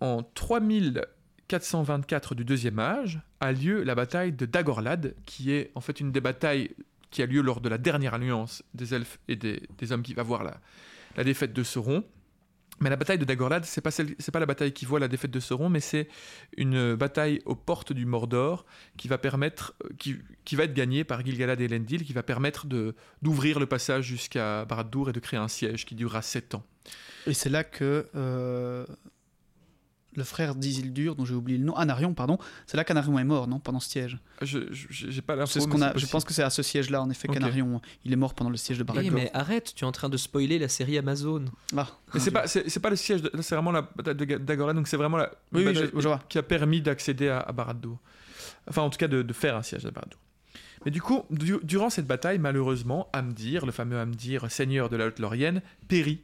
en trois mille quatre cent vingt-quatre du deuxième âge a lieu la bataille de Dagorlad, qui est en fait une des batailles qui a lieu lors de la dernière alliance des elfes et des, des hommes qui va voir la... la défaite de Sauron. Mais la bataille de Dagorlad, c'est pas celle, c'est pas la bataille qui voit la défaite de Sauron, mais c'est une bataille aux portes du Mordor qui va permettre, qui, qui va être gagnée par Gilgalad et Elendil, qui va permettre de, d'ouvrir le passage jusqu'à Barad-dûr et de créer un siège qui durera sept ans. Et c'est là que euh, le frère d'Isildur, dont j'ai oublié le nom, Anarion, pardon, c'est là qu'Anarion est mort, non, pendant ce siège. Je j'ai pas l'info, c'est ce qu'on a, je pense que c'est à ce siège-là, en effet, okay. qu'Anarion, il est mort pendant le siège de Barad-dûr. Mais arrête, tu es en train de spoiler la série Amazon. Ah, mais c'est pas, c'est, c'est pas le siège, de, c'est vraiment la bataille d'Agorla, donc c'est vraiment la oui, oui, je, je qui a permis d'accéder à, à Barad-dûr. Enfin, en tout cas, de, de faire un siège de Barad-dûr. Mais du coup, du, durant cette bataille, malheureusement, Amdir, le fameux Amdir, seigneur de la Lothlorien, périt.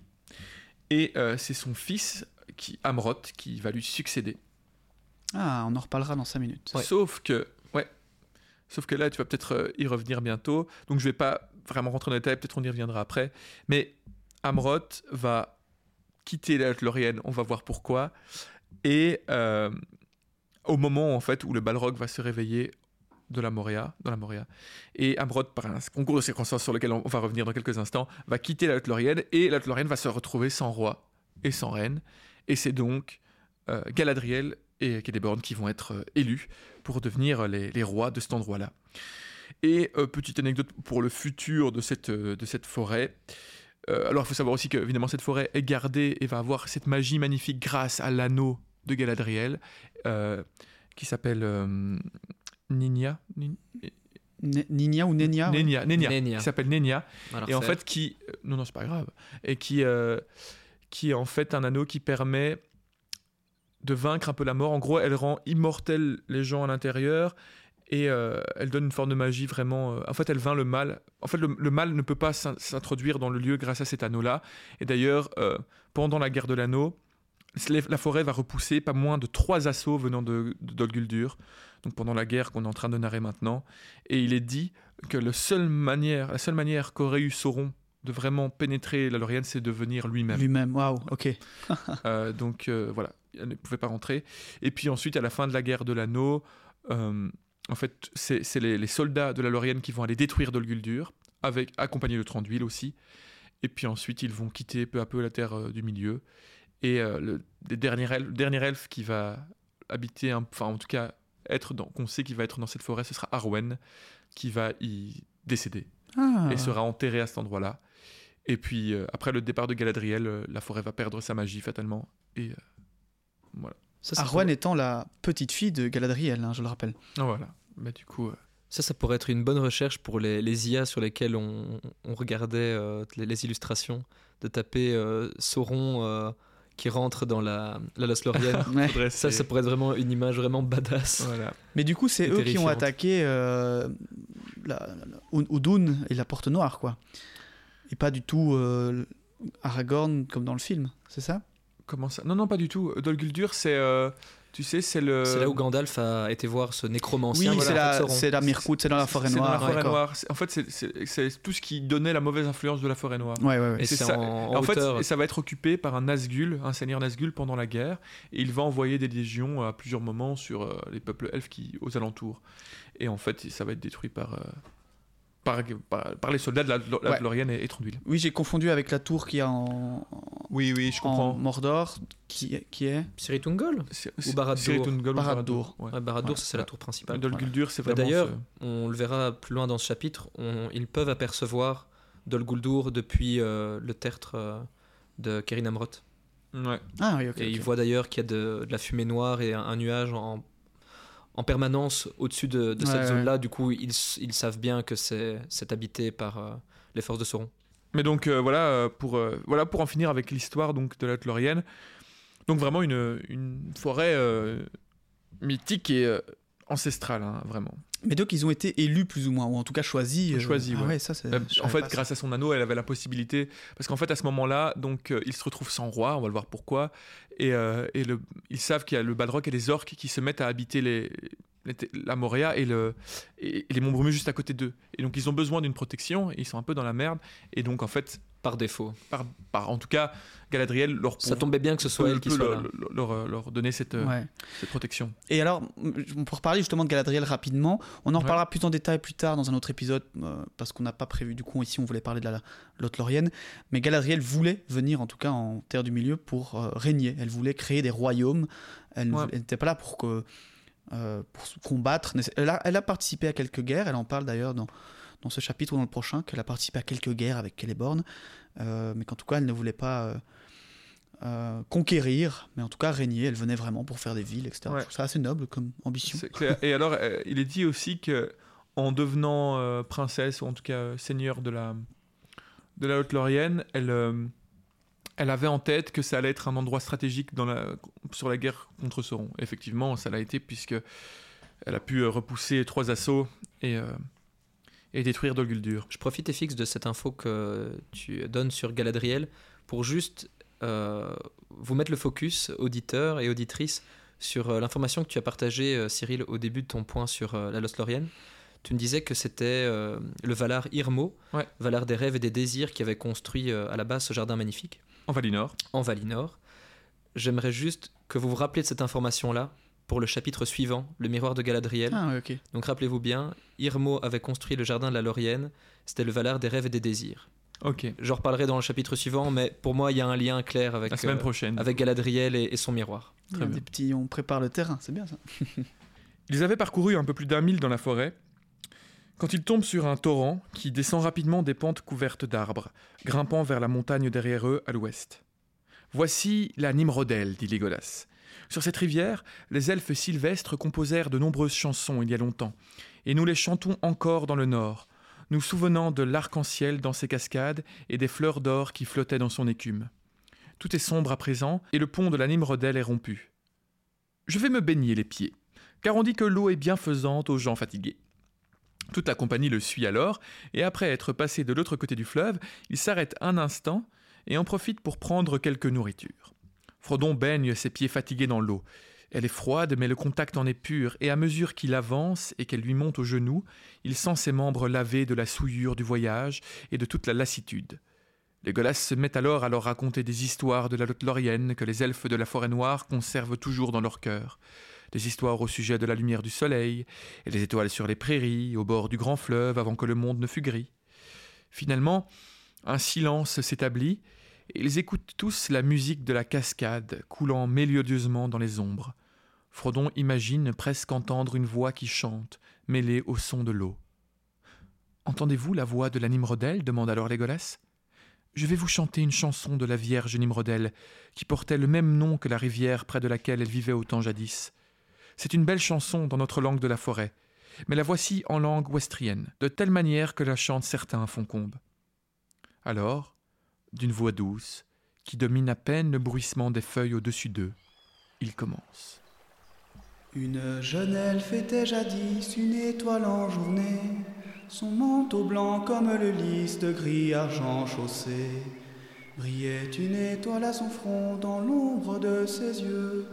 Et euh, c'est son fils, qui, Amroth, qui va lui succéder. Ah, on en reparlera dans cinq minutes. Ouais. Sauf que... Ouais. Sauf que là, tu vas peut-être euh, y revenir bientôt. Donc, je ne vais pas vraiment rentrer dans les détails. Peut-être on y reviendra après. Mais Amroth va quitter la Lothlorien. On va voir pourquoi. Et euh, au moment, en fait, où le Balrog va se réveiller... de la Moria, dans la Moria. Et Amroth, par un concours de circonstances sur lequel on va revenir dans quelques instants, va quitter la Lothlorien et la Lothlorien va se retrouver sans roi et sans reine. Et c'est donc euh, Galadriel et Celeborn qui vont être euh, élus pour devenir les, les rois de cet endroit-là. Et euh, petite anecdote pour le futur de cette, euh, de cette forêt. Euh, alors, il faut savoir aussi que, évidemment, cette forêt est gardée et va avoir cette magie magnifique grâce à l'anneau de Galadriel euh, qui s'appelle... Euh, Nenya, N- N- Nenya ou Nenya, Nenya, ouais. Nenya, Nenya, qui s'appelle Nenya, alors et en fait qui, non non c'est pas grave, et qui, euh, qui est en fait un anneau qui permet de vaincre un peu la mort. En gros, elle rend immortels les gens à l'intérieur et euh, elle donne une forme de magie vraiment. Euh, en fait, elle vainc le mal. En fait, le, le mal ne peut pas s'introduire dans le lieu grâce à cet anneau-là. Et d'ailleurs, euh, pendant la guerre de l'anneau, la forêt va repousser pas moins de trois assauts venant de, de Dol Guldur, donc pendant la guerre qu'on est en train de narrer maintenant. Et il est dit que le seul manière, la seule manière qu'aurait eu Sauron de vraiment pénétrer la Lorraine, c'est de venir lui-même. Lui-même, waouh, ok. euh, donc euh, voilà, elle ne pouvait pas rentrer. Et puis ensuite, à la fin de la guerre de l'anneau, euh, en fait, c'est, c'est les, les soldats de la Lorraine qui vont aller détruire Dol Guldur, avec, accompagnés de Tranduil d'huile aussi. Et puis ensuite, ils vont quitter peu à peu la terre euh, du milieu. Et euh, le, le dernier elfe, le dernier elfe qui va habiter, un, enfin en tout cas, être dans, qu'on sait qu'il va être dans cette forêt, ce sera Arwen, qui va y décéder ah. et sera enterré à cet endroit-là. Et puis euh, après le départ de Galadriel, euh, la forêt va perdre sa magie fatalement. Et euh, voilà. Ça, Arwen pourrait... étant la petite fille de Galadriel, hein, je le rappelle. Oh, voilà. Mais du coup. Euh... Ça, ça pourrait être une bonne recherche pour les, les I A sur lesquelles on, on regardait euh, les, les illustrations, de taper euh, Sauron. Euh... qui rentre dans la, la Lothlorien. Ouais. Ça, ça pourrait être vraiment une image vraiment badass. Voilà. Mais du coup, c'est eux qui ont attaqué euh, la, la, la, Udun et la Porte Noire, quoi. Et pas du tout euh, Aragorn comme dans le film, c'est ça ? Comment ça ? Non, non, pas du tout. Dol Guldur, c'est... Euh... Tu sais, c'est le. C'est là où Gandalf a été voir ce nécromancien. Oui, voilà. c'est, la, c'est la Myrkout, c'est dans la Forêt Noire. C'est dans la Forêt Noire. En fait, c'est, c'est, c'est tout ce qui donnait la mauvaise influence de la Forêt Noire. Ouais, ouais, ouais. Et, et c'est, c'est ça. En, en fait, et ça va être occupé par un Nazgûl, un seigneur Nazgûl pendant la guerre. Et il va envoyer des légions à plusieurs moments sur euh, les peuples elfes qui aux alentours. Et en fait, ça va être détruit par. Euh... Par, par, par les soldats de la, la ouais. Lorraine et, et Tranduil. Oui, j'ai confondu avec la tour qu'il y a en, oui, oui, je en comprends. Mordor, qui, qui est Ciri-Tungol ou Barad-dûr. Barad-dûr, ouais. ouais, Barad-dûr ouais, ça, c'est voilà. la tour principale. Dol Guldur, voilà. c'est vraiment... Bah, d'ailleurs, ce... on le verra plus loin dans ce chapitre, on, ils peuvent apercevoir Dol Guldur depuis euh, le tertre euh, de Cerin Amroth. Ouais. Ah, oui, ok. Et okay. ils voient d'ailleurs qu'il y a de, de la fumée noire et un, un nuage en... en permanence au-dessus de, de ouais, cette ouais. zone-là. Du coup, ils, ils savent bien que c'est, c'est habité par euh, les forces de Sauron. Mais donc, euh, voilà, pour, euh, voilà pour en finir avec l'histoire donc, de la Lothlorien. Donc vraiment une, une forêt euh, mythique et euh, ancestrale, hein, vraiment. Mais donc, ils ont été élus plus ou moins, ou en tout cas choisis. Euh... Choisis, ouais. Ah ouais, ça, c'est... En fait, grâce ça. à son anneau, elle avait la possibilité... Parce qu'en fait, à ce moment-là, donc, euh, ils se retrouvent sans roi, on va le voir pourquoi. Et, euh, et le... ils savent qu'il y a le Balrog et les orques qui se mettent à habiter les... Les... la Moria et, le... et les Monts Brumeux juste à côté d'eux. Et donc, ils ont besoin d'une protection, et ils sont un peu dans la merde. Et donc, en fait... Par défaut. Par... Par... En tout cas, Galadriel leur... Ça tombait bien que ce soit elle qui soit là. Leur, leur, leur donner cette, ouais. cette protection. Et alors, pour parler justement de Galadriel rapidement, on en reparlera ouais. plus en détail plus tard dans un autre épisode, euh, parce qu'on n'a pas prévu, du coup, ici on voulait parler de la, la Lothlorien, mais Galadriel voulait venir en tout cas en Terre du Milieu pour euh, régner. Elle voulait créer des royaumes. Elle ouais. n'était pas là pour, que, euh, pour combattre. Elle a, elle a participé à quelques guerres, elle en parle d'ailleurs dans... dans ce chapitre ou dans le prochain, qu'elle a participé à quelques guerres avec Celeborn, euh, mais qu'en tout cas, elle ne voulait pas euh, euh, conquérir, mais en tout cas régner. Elle venait vraiment pour faire des villes, et cetera. Ouais. Je trouve ça assez noble comme ambition. C'est clair. Et alors, euh, il est dit aussi que en devenant euh, princesse, ou en tout cas euh, seigneur de la, de la Lothlorien, elle, euh, elle avait en tête que ça allait être un endroit stratégique dans la, sur la guerre contre Sauron. Effectivement, ça l'a été, puisque elle a pu repousser trois assauts et, euh, et détruire Dol Guldur. Je profite et fixe de cette info que tu donnes sur Galadriel pour juste euh, vous mettre le focus, auditeurs et auditrices, sur euh, l'information que tu as partagée, euh, Cyril, au début de ton point sur euh, la Lothlorien. Tu me disais que c'était euh, le Valar Irmo, ouais. Valar des rêves et des désirs, qui avait construit euh, à la base ce jardin magnifique. En Valinor. En Valinor. J'aimerais juste que vous vous rappeliez de cette information-là pour le chapitre suivant, le miroir de Galadriel. Ah, ok. Donc rappelez-vous bien, Irmo avait construit le jardin de la Lorienne, c'était le Valar des rêves et des désirs. Ok. J'en reparlerai dans le chapitre suivant, mais pour moi, il y a un lien clair avec, la semaine euh, prochaine, avec Galadriel et, et son miroir. Très bien. Des petits, on prépare le terrain, c'est bien ça. Ils avaient parcouru un peu plus d'un mille dans la forêt, quand ils tombent sur un torrent qui descend rapidement des pentes couvertes d'arbres, grimpant vers la montagne derrière eux à l'ouest. « Voici la Nimrodel », dit Legolas. Sur cette rivière, les elfes sylvestres composèrent de nombreuses chansons il y a longtemps, et nous les chantons encore dans le nord, nous souvenant de l'arc-en-ciel dans ses cascades et des fleurs d'or qui flottaient dans son écume. Tout est sombre à présent, et le pont de la Nimrodel est rompu. Je vais me baigner les pieds, car on dit que l'eau est bienfaisante aux gens fatigués. Toute la compagnie le suit alors, et après être passé de l'autre côté du fleuve, il s'arrête un instant et en profite pour prendre quelque nourriture. Frodon baigne ses pieds fatigués dans l'eau. Elle est froide, mais le contact en est pur, et à mesure qu'il avance et qu'elle lui monte aux genoux, il sent ses membres lavés de la souillure du voyage et de toute la lassitude. Legolas se met alors à leur raconter des histoires de la Lothlorien que les elfes de la Forêt Noire conservent toujours dans leur cœur. Des histoires au sujet de la lumière du soleil, et des étoiles sur les prairies, au bord du grand fleuve avant que le monde ne fût gris. Finalement, un silence s'établit, et ils écoutent tous la musique de la cascade coulant mélodieusement dans les ombres. Frodon imagine presque entendre une voix qui chante, mêlée au son de l'eau. « Entendez-vous la voix de la Nimrodel ?» demande alors Legolas. « Je vais vous chanter une chanson de la Vierge Nimrodel, qui portait le même nom que la rivière près de laquelle elle vivait au temps jadis. C'est une belle chanson dans notre langue de la forêt, mais la voici en langue westrienne, de telle manière que la chantent certains à Foncombe. » Alors, d'une voix douce, qui domine à peine le bruissement des feuilles au-dessus d'eux, il commence. Une jeune elfe était jadis une étoile en journée, son manteau blanc comme le lys de gris argent chaussé. Brillait une étoile à son front dans l'ombre de ses yeux,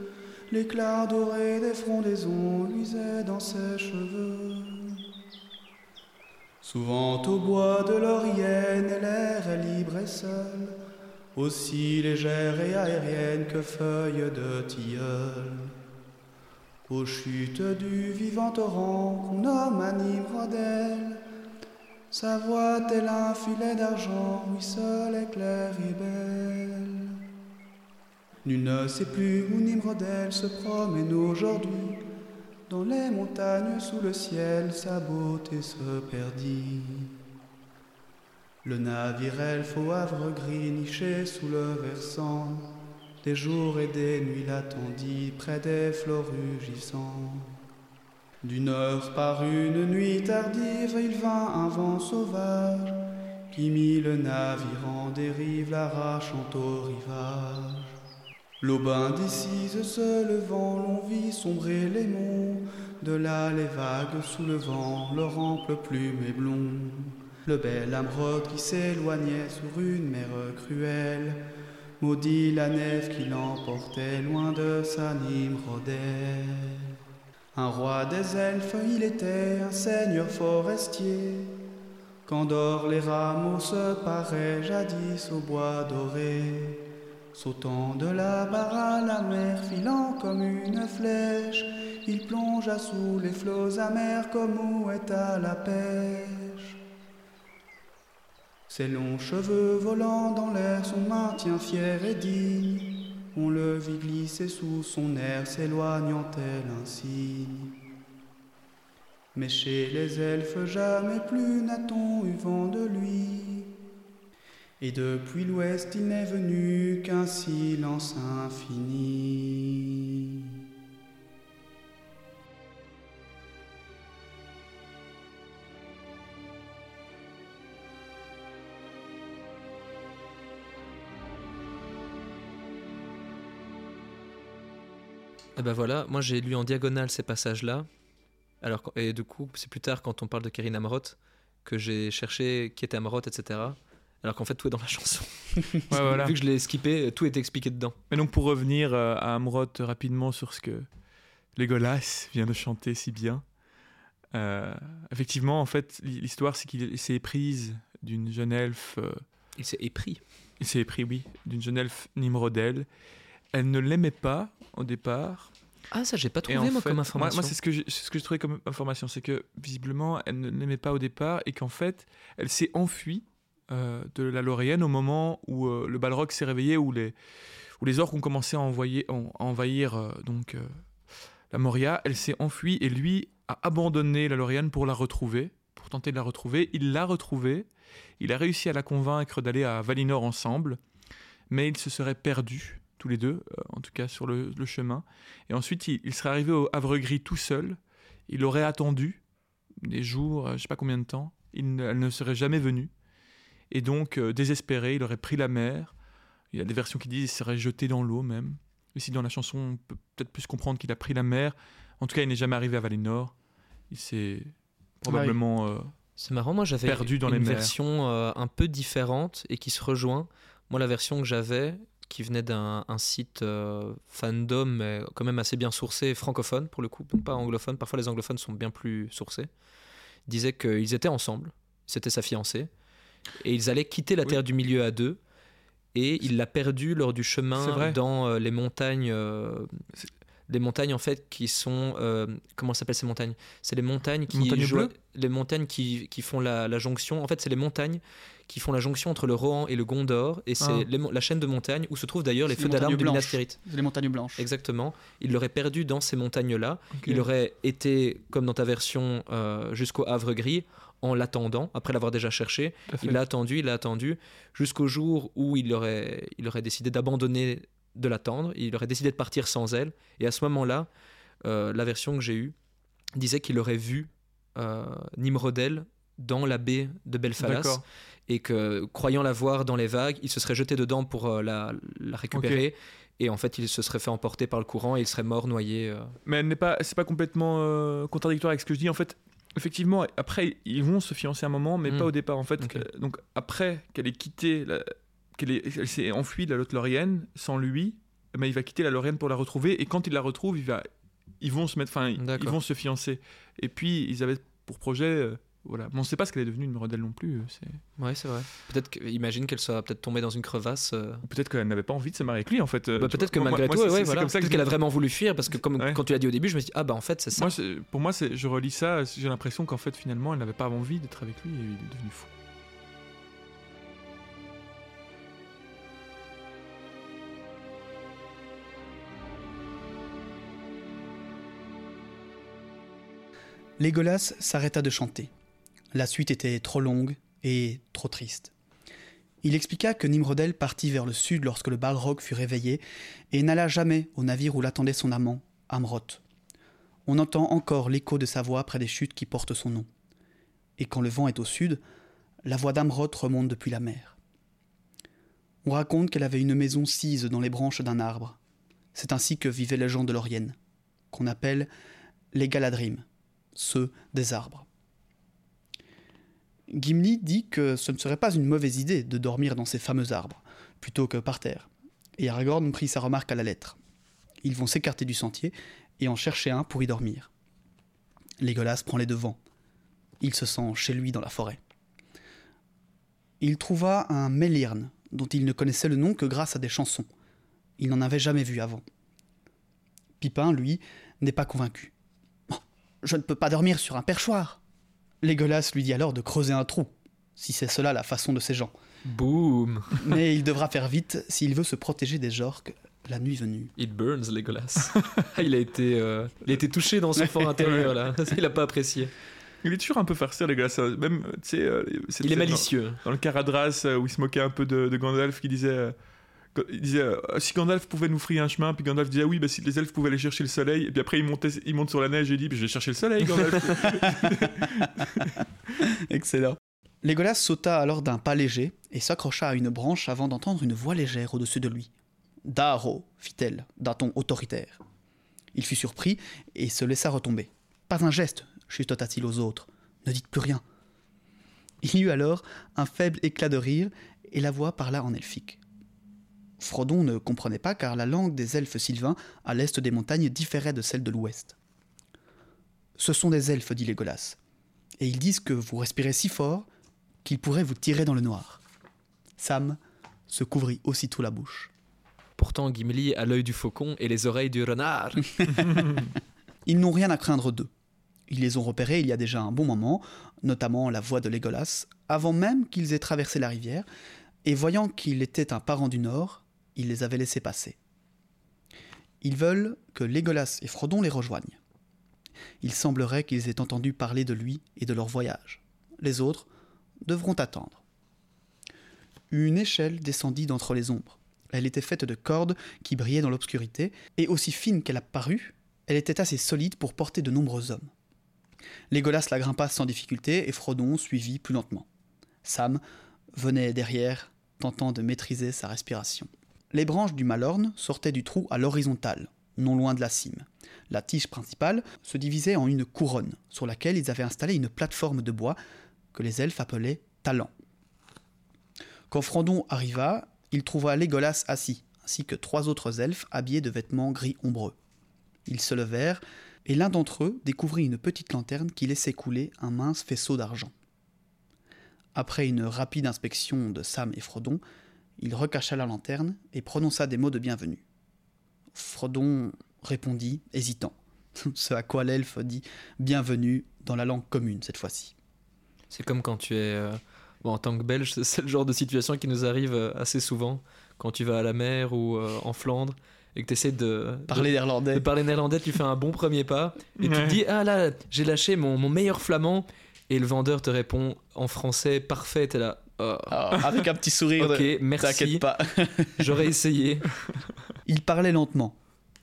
l'éclat doré des frondaisons luisait dans ses cheveux. Souvent au bois de l'Orienne, l'air est libre et seul, aussi légère et aérienne que feuille de tilleul. Aux chutes du vivant torrent qu'on nomme à Nimrodel, sa voix telle un filet d'argent ruisselle et claire et belle. Nul ne sait plus où Nimrodel se promène aujourd'hui. Dans les montagnes, sous le ciel, sa beauté se perdit. Le navire elfe au havre gris, niché sous le versant, des jours et des nuits l'attendit près des flots rugissants. D'une heure par une nuit tardive, il vint un vent sauvage qui mit le navire en dérive, l'arrachant au rivage. L'aube indécise se levant, l'on vit sombrer les monts. De là les vagues sous le vent, leur ample plume est blonde. Le bel Amroth qui s'éloignait sur une mer cruelle, maudit la nef qui l'emportait loin de sa Nimrodel. Un roi des elfes, il était un seigneur forestier, qu'endors les rameaux se paraient jadis au bois doré. Sautant de la barre à la mer, filant comme une flèche, il plongea sous les flots amers comme mouette à la pêche. Ses longs cheveux volant dans l'air, son maintien fier et digne, on le vit glisser sous son air, s'éloignant tel un signe. Mais chez les elfes jamais plus n'a-t-on eu vent de lui. Et depuis l'ouest il n'est venu qu'un silence infini. Et ben voilà, moi j'ai lu en diagonale ces passages-là. Alors, et du coup, c'est plus tard, quand on parle de Cerin Amroth, que j'ai cherché qui était Amroth, et cetera. Alors qu'en fait, tout est dans la chanson. Ouais, voilà. Vu que je l'ai skippé, tout est expliqué dedans. Mais donc, pour revenir à Amroth rapidement sur ce que Legolas vient de chanter si bien, euh, effectivement, en fait, l'histoire, c'est qu'il s'est éprise d'une jeune elfe... Euh, il s'est épris Il s'est épris, oui, d'une jeune elfe Nimrodel. Elle ne l'aimait pas au départ. Ah, ça, j'ai pas trouvé, moi, fait, comme information. Moi, moi c'est, ce que je, c'est ce que je trouvais comme information. C'est que, visiblement, elle ne l'aimait pas au départ et qu'en fait, elle s'est enfuie euh, de la Lothlorien au moment où euh, le Balrog s'est réveillé, où les, où les orques ont commencé à, envoyer, à envahir euh, donc, euh, la Moria. Elle s'est enfuie et lui a abandonné la Lothlorien pour la retrouver, pour tenter de la retrouver. Il l'a retrouvée. Il a réussi à la convaincre d'aller à Valinor ensemble, mais ils se seraient perdus. Tous les deux, euh, en tout cas sur le, le chemin. Et ensuite, il, il serait arrivé au Havre Gris tout seul. Il aurait attendu des jours, euh, je ne sais pas combien de temps. Il ne, elle ne serait jamais venue. Et donc, euh, désespéré, il aurait pris la mer. Il y a des versions qui disent qu'il serait jeté dans l'eau même. Ici, dans la chanson, on peut peut-être plus comprendre qu'il a pris la mer. En tout cas, il n'est jamais arrivé à Valinor. Il s'est probablement euh, C'est marrant, moi j'avais perdu dans les mers. Une version euh, un peu différente et qui se rejoint. Moi, la version que j'avais... qui venait d'un un site euh, fandom, mais quand même assez bien sourcé, francophone pour le coup, donc pas anglophone. Parfois les anglophones sont bien plus sourcés. Ils disaient qu'ils étaient ensemble, c'était sa fiancée, et ils allaient quitter la oui. Terre du Milieu à deux, et c'est... il l'a perdue lors du chemin dans euh, les montagnes, euh, les montagnes en fait qui sont, euh, comment s'appellent ces montagnes ? C'est les montagnes qui montagnes jouent, bleues les montagnes qui, qui font la, la jonction. En fait, c'est les montagnes qui font la jonction entre le Rohan et le Gondor, et c'est ah. les, la chaîne de montagnes où se trouvent d'ailleurs les c'est feux les d'alarme de Minas Tirith. C'est les montagnes blanches. Exactement. Il l'aurait perdu dans ces montagnes-là. Okay. Il aurait été, comme dans ta version, euh, jusqu'au Havre Gris, en l'attendant, après l'avoir déjà cherché. Il l'a attendu, il l'a attendu, jusqu'au jour où il aurait, il aurait décidé d'abandonner de l'attendre, il aurait décidé de partir sans elle, et à ce moment-là, euh, la version que j'ai eue disait qu'il aurait vu euh, Nimrodel dans la baie de Belfalas. D'accord. Et que, croyant la voir dans les vagues, il se serait jeté dedans pour euh, la, la récupérer. Okay. Et en fait, il se serait fait emporter par le courant et il serait mort, noyé. Euh... Mais elle n'est pas, c'est pas complètement euh, contradictoire avec ce que je dis. En fait, effectivement, après, ils vont se fiancer un moment, mais mmh. pas au départ. En fait, okay. euh, donc, après qu'elle ait quitté, la, qu'elle ait, elle s'est enfuie de la Lothlorien sans lui, mais il va quitter la Lothlorien pour la retrouver. Et quand il la retrouve, il va, ils vont se mettre, enfin, ils vont se fiancer. Et puis, ils avaient pour projet. Euh, Voilà. Bon, on ne sait pas ce qu'elle est devenue, une Nimrodel non plus. C'est... Ouais, c'est vrai. Peut-être que, imagine qu'elle soit peut-être tombée dans une crevasse. Euh... Peut-être qu'elle n'avait pas envie de se marier avec lui, en fait. Bah, peut-être que moi, malgré moi, tout, moi, c'est, ouais, c'est voilà. Peut-être que qu'elle a vraiment voulu fuir, parce que comme, ouais. quand tu l'as dit au début, je me suis dit, ah bah en fait, c'est ça. Moi, c'est, pour moi, c'est, je relis ça, j'ai l'impression qu'en fait, finalement, elle n'avait pas envie d'être avec lui et il est devenu fou. Legolas s'arrêta de chanter. La suite était trop longue et trop triste. Il expliqua que Nimrodel partit vers le sud lorsque le Balrog fut réveillé et n'alla jamais au navire où l'attendait son amant, Amroth. On entend encore l'écho de sa voix près des chutes qui portent son nom. Et quand le vent est au sud, la voix d'Amroth remonte depuis la mer. On raconte qu'elle avait une maison sise dans les branches d'un arbre. C'est ainsi que vivaient les gens de Lothlorien, qu'on appelle les Galadrim, ceux des arbres. Gimli dit que ce ne serait pas une mauvaise idée de dormir dans ces fameux arbres, plutôt que par terre. Et Aragorn prit sa remarque à la lettre. Ils vont s'écarter du sentier et en chercher un pour y dormir. Legolas prend les devants. Il se sent chez lui dans la forêt. Il trouva un mélirne, dont il ne connaissait le nom que grâce à des chansons. Il n'en avait jamais vu avant. Pipin, lui, n'est pas convaincu. « Je ne peux pas dormir sur un perchoir !» Legolas lui dit alors de creuser un trou, si c'est cela la façon de ces gens. Boum. Mais il devra faire vite s'il veut se protéger des orques la nuit venue. It burns, Legolas. il, a été, euh, il a été touché dans son fort intérieur, là. Il n'a pas apprécié. Il est toujours un peu farci, Legolas. Même, tu sais, euh, il est malicieux. Dans, dans le Caradras, euh, où il se moquait un peu de, de Gandalf, qui disait, euh, il disait euh, si Gandalf pouvait nous frayer un chemin, puis Gandalf disait ah oui, bah, si les elfes pouvaient aller chercher le soleil, et puis après il, montait, il monte sur la neige et il dit bah, je vais chercher le soleil, Gandalf. Excellent. Legolas sauta alors d'un pas léger et s'accrocha à une branche avant d'entendre une voix légère au-dessus de lui. « Daro » fit-elle, d'un ton autoritaire. Il fut surpris et se laissa retomber. « Pas un geste » chuchota-t-il aux autres. « Ne dites plus rien. » Il y eut alors un faible éclat de rire et la voix parla en elfique. Frodon ne comprenait pas car la langue des elfes sylvains à l'est des montagnes différait de celle de l'ouest. « Ce sont des elfes, dit Legolas, et ils disent que vous respirez si fort qu'ils pourraient vous tirer dans le noir. » Sam se couvrit aussitôt la bouche. Pourtant, Gimli a l'œil du faucon et les oreilles du renard. Ils n'ont rien à craindre d'eux. Ils les ont repérés il y a déjà un bon moment, notamment la voix de Legolas, avant même qu'ils aient traversé la rivière, et voyant qu'il était un parent du Nord, ils les avaient laissés passer. Ils veulent que Legolas et Frodon les rejoignent. Il semblerait qu'ils aient entendu parler de lui et de leur voyage. Les autres devront attendre. Une échelle descendit d'entre les ombres. Elle était faite de cordes qui brillaient dans l'obscurité, et aussi fine qu'elle apparut, elle était assez solide pour porter de nombreux hommes. Legolas la grimpa sans difficulté, et Frodon suivit plus lentement. Sam venait derrière, tentant de maîtriser sa respiration. Les branches du Malorne sortaient du trou à l'horizontale, non loin de la cime. La tige principale se divisait en une couronne, sur laquelle ils avaient installé une plateforme de bois que les elfes appelaient « talent ». Quand Frodon arriva, il trouva Legolas assis, ainsi que trois autres elfes habillés de vêtements gris ombreux. Ils se levèrent, et l'un d'entre eux découvrit une petite lanterne qui laissait couler un mince faisceau d'argent. Après une rapide inspection de Sam et Frodon, il recacha la lanterne et prononça des mots de bienvenue. Frodon répondit, hésitant, ce à quoi l'elfe dit « bienvenue » dans la langue commune cette fois-ci. C'est comme quand tu es... Euh... Bon, en tant que Belge, c'est le genre de situation qui nous arrive assez souvent quand tu vas à la mer ou euh, en Flandre et que tu essaies de parler néerlandais. De parler néerlandais, tu fais un bon premier pas et ouais. Tu te dis « Ah là, j'ai lâché mon, mon meilleur flamand » et le vendeur te répond en français parfait, t'es là. Oh. Oh, avec un petit sourire. Ok, de... merci. T'inquiète pas. J'aurais essayé. Il parlait lentement,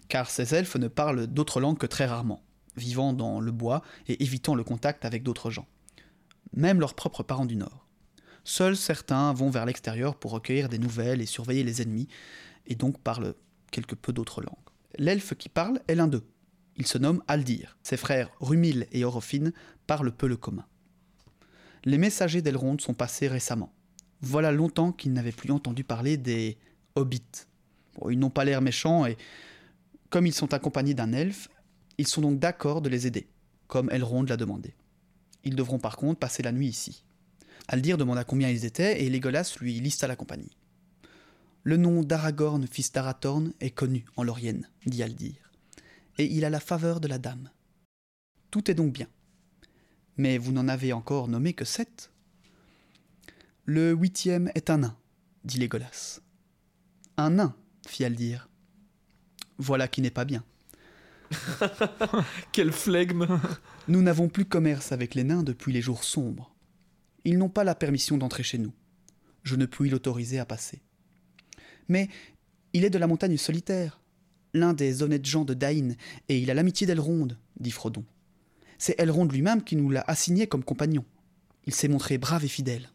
car ces elfes ne parlent d'autres langues que très rarement, vivant dans le bois et évitant le contact avec d'autres gens, même leurs propres parents du Nord. Seuls certains vont vers l'extérieur pour recueillir des nouvelles et surveiller les ennemis, et donc parlent quelque peu d'autres langues. L'elfe qui parle est l'un d'eux. Il se nomme Haldir. Ses frères Rumil et Orofin parlent peu le commun. Les messagers d'Elrond sont passés récemment. Voilà longtemps qu'ils n'avaient plus entendu parler des hobbits. Bon, ils n'ont pas l'air méchants, et comme ils sont accompagnés d'un elfe, ils sont donc d'accord de les aider, comme Elrond l'a demandé. Ils devront par contre passer la nuit ici. Haldir demanda combien ils étaient, et Legolas lui lista la compagnie. « Le nom d'Aragorn, fils d'Arathorn, est connu en Lorienne, » dit Haldir, « et il a la faveur de la dame. »« Tout est donc bien. Mais vous n'en avez encore nommé que sept. »« Le huitième est un nain, » dit Legolas. « Un nain, » fit Haldir. « Voilà qui n'est pas bien. » « Quel flegme !»« Nous n'avons plus commerce avec les nains depuis les jours sombres. » Ils n'ont pas la permission d'entrer chez nous. Je ne puis l'autoriser à passer. Mais il est de la montagne solitaire, l'un des honnêtes gens de Dain, et il a l'amitié d'Elrond, dit Frodon. C'est Elrond lui-même qui nous l'a assigné comme compagnon. Il s'est montré brave et fidèle.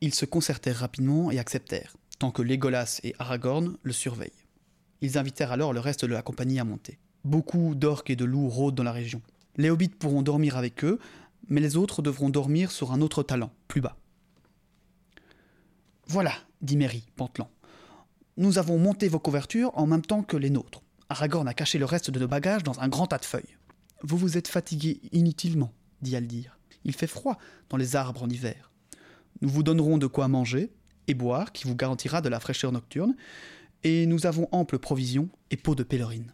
Ils se concertèrent rapidement et acceptèrent, tant que Legolas et Aragorn le surveillent. Ils invitèrent alors le reste de la compagnie à monter. Beaucoup d'orques et de loups rôdent dans la région. Les hobbits pourront dormir avec eux, mais les autres devront dormir sur un autre talent, plus bas. « Voilà, » dit Merry, pantelant. « Nous avons monté vos couvertures en même temps que les nôtres. Aragorn a caché le reste de nos bagages dans un grand tas de feuilles. »« Vous vous êtes fatigués inutilement, » dit Haldir. « Il fait froid dans les arbres en hiver. Nous vous donnerons de quoi manger et boire, qui vous garantira de la fraîcheur nocturne, et nous avons ample provision et peau de pèlerine. »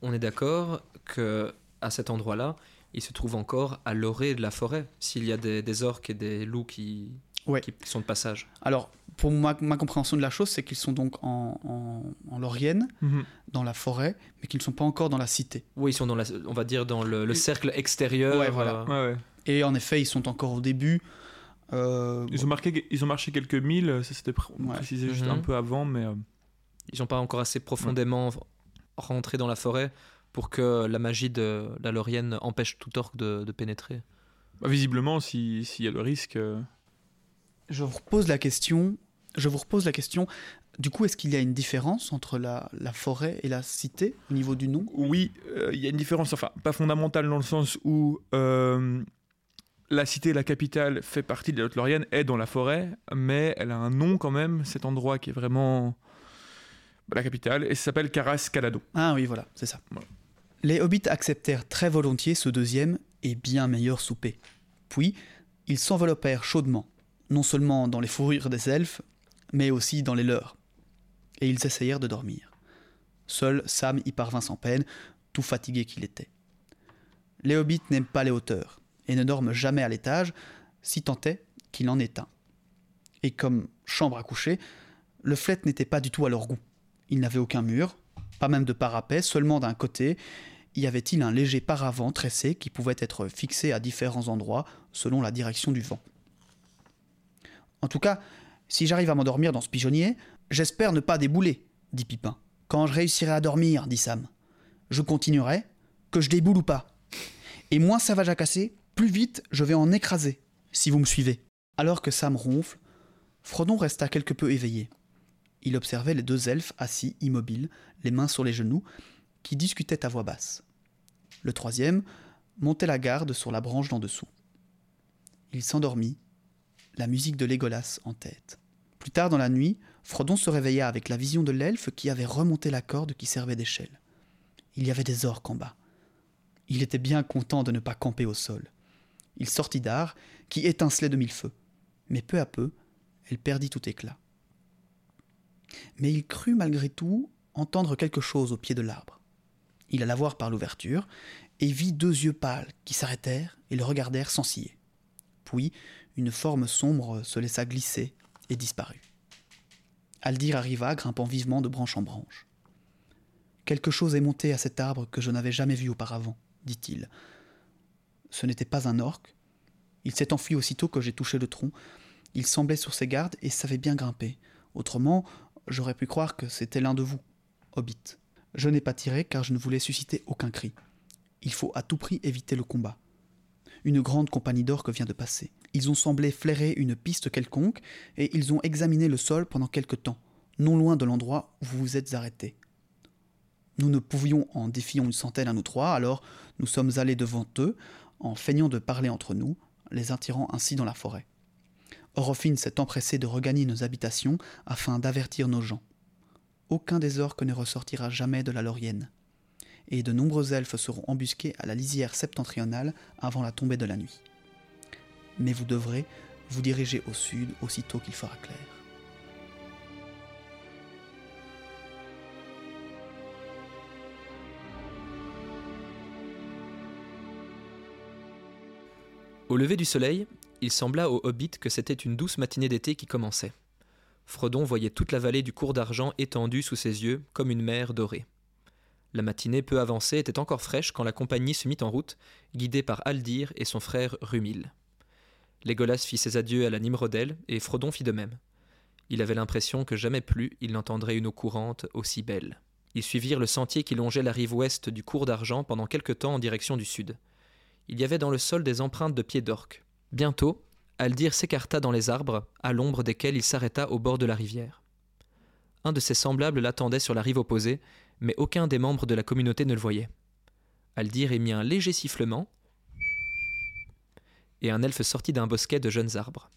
On est d'accord que... à cet endroit-là, il se trouve encore à l'orée de la forêt, s'il y a des, des orques et des loups qui, ouais. qui sont de passage. Alors, pour ma, ma compréhension de la chose, c'est qu'ils sont donc en, en, en Lorienne, mm-hmm. dans la forêt, mais qu'ils ne sont pas encore dans la cité. Oui, ils sont dans la, on va dire dans le, le cercle extérieur. Ouais, voilà. Euh... Ouais, ouais. Et en effet, ils sont encore au début. Euh, ils, bon. ont marqué, ils ont marché quelques milles, ça c'était pr- ouais. précisé juste mm-hmm. un peu avant, mais... Euh... Ils sont pas encore assez profondément ouais. rentrés dans la forêt pour que la magie de la Lorienne empêche tout orc de, de pénétrer. Bah, visiblement, s'il si y a le risque... Euh... Je vous repose la question. Je vous repose la question. Du coup, est-ce qu'il y a une différence entre la, la forêt et la cité au niveau du nom ? Oui, euh, il y a une différence, enfin, pas fondamentale dans le sens où euh, la cité, la capitale, fait partie de la Lothlorien, est dans la forêt, mais elle a un nom quand même, cet endroit qui est vraiment la capitale, et ça s'appelle Caras Calado. Ah oui, voilà, c'est ça. Voilà. Les hobbits acceptèrent très volontiers ce deuxième et bien meilleur souper. Puis, ils s'enveloppèrent chaudement, non seulement dans les fourrures des elfes, mais aussi dans les leurs. Et ils essayèrent de dormir. Seul Sam y parvint sans peine, tout fatigué qu'il était. Les hobbits n'aiment pas les hauteurs, et ne dorment jamais à l'étage, si tant est qu'il en est un. Et comme chambre à coucher, le flett n'était pas du tout à leur goût. Il n'avait aucun mur, pas même de parapet, seulement d'un côté, y avait-il un léger paravent tressé qui pouvait être fixé à différents endroits, selon la direction du vent. En tout cas, si j'arrive à m'endormir dans ce pigeonnier, j'espère ne pas débouler, dit Pipin. Quand je réussirai à dormir, dit Sam, je continuerai, que je déboule ou pas. Et moins ça va jacasser, plus vite je vais en écraser, si vous me suivez. Alors que Sam ronfle, Frodon resta quelque peu éveillé. Il observait les deux elfes assis, immobiles, les mains sur les genoux, qui discutaient à voix basse. Le troisième montait la garde sur la branche d'en dessous. Il s'endormit, la musique de Legolas en tête. Plus tard dans la nuit, Frodon se réveilla avec la vision de l'elfe qui avait remonté la corde qui servait d'échelle. Il y avait des orques en bas. Il était bien content de ne pas camper au sol. Il sortit d'Ar, qui étincelait de mille feux. Mais peu à peu, elle perdit tout éclat. Mais il crut malgré tout entendre quelque chose au pied de l'arbre. Il alla voir par l'ouverture et vit deux yeux pâles qui s'arrêtèrent et le regardèrent sans ciller. Puis une forme sombre se laissa glisser et disparut. Haldir arriva, grimpant vivement de branche en branche. « Quelque chose est monté à cet arbre que je n'avais jamais vu auparavant, » dit-il. Ce n'était pas un orque. Il s'est enfui aussitôt que j'ai touché le tronc. Il semblait sur ses gardes et savait bien grimper. Autrement, j'aurais pu croire que c'était l'un de vous, Hobbit. Je n'ai pas tiré car je ne voulais susciter aucun cri. Il faut à tout prix éviter le combat. Une grande compagnie d'orques vient de passer. Ils ont semblé flairer une piste quelconque et ils ont examiné le sol pendant quelque temps, non loin de l'endroit où vous vous êtes arrêtés. Nous ne pouvions en défier une centaine à nous trois, alors nous sommes allés devant eux, en feignant de parler entre nous, les attirant ainsi dans la forêt. Orofin s'est empressé de regagner nos habitations afin d'avertir nos gens. Aucun des orques ne ressortira jamais de la Lorienne, et de nombreux elfes seront embusqués à la lisière septentrionale avant la tombée de la nuit. Mais vous devrez vous diriger au sud aussitôt qu'il fera clair. Au lever du soleil, il sembla aux hobbits que c'était une douce matinée d'été qui commençait. Frodon voyait toute la vallée du cours d'argent étendue sous ses yeux comme une mer dorée. La matinée peu avancée était encore fraîche quand la compagnie se mit en route, guidée par Haldir et son frère Rumil. Legolas fit ses adieux à la Nimrodel et Frodon fit de même. Il avait l'impression que jamais plus il n'entendrait une eau courante aussi belle. Ils suivirent le sentier qui longeait la rive ouest du cours d'argent pendant quelque temps en direction du sud. Il y avait dans le sol des empreintes de pieds d'orques. Bientôt, Haldir s'écarta dans les arbres, à l'ombre desquels il s'arrêta au bord de la rivière. Un de ses semblables l'attendait sur la rive opposée, mais aucun des membres de la communauté ne le voyait. Haldir émit un léger sifflement, et un elfe sortit d'un bosquet de jeunes arbres.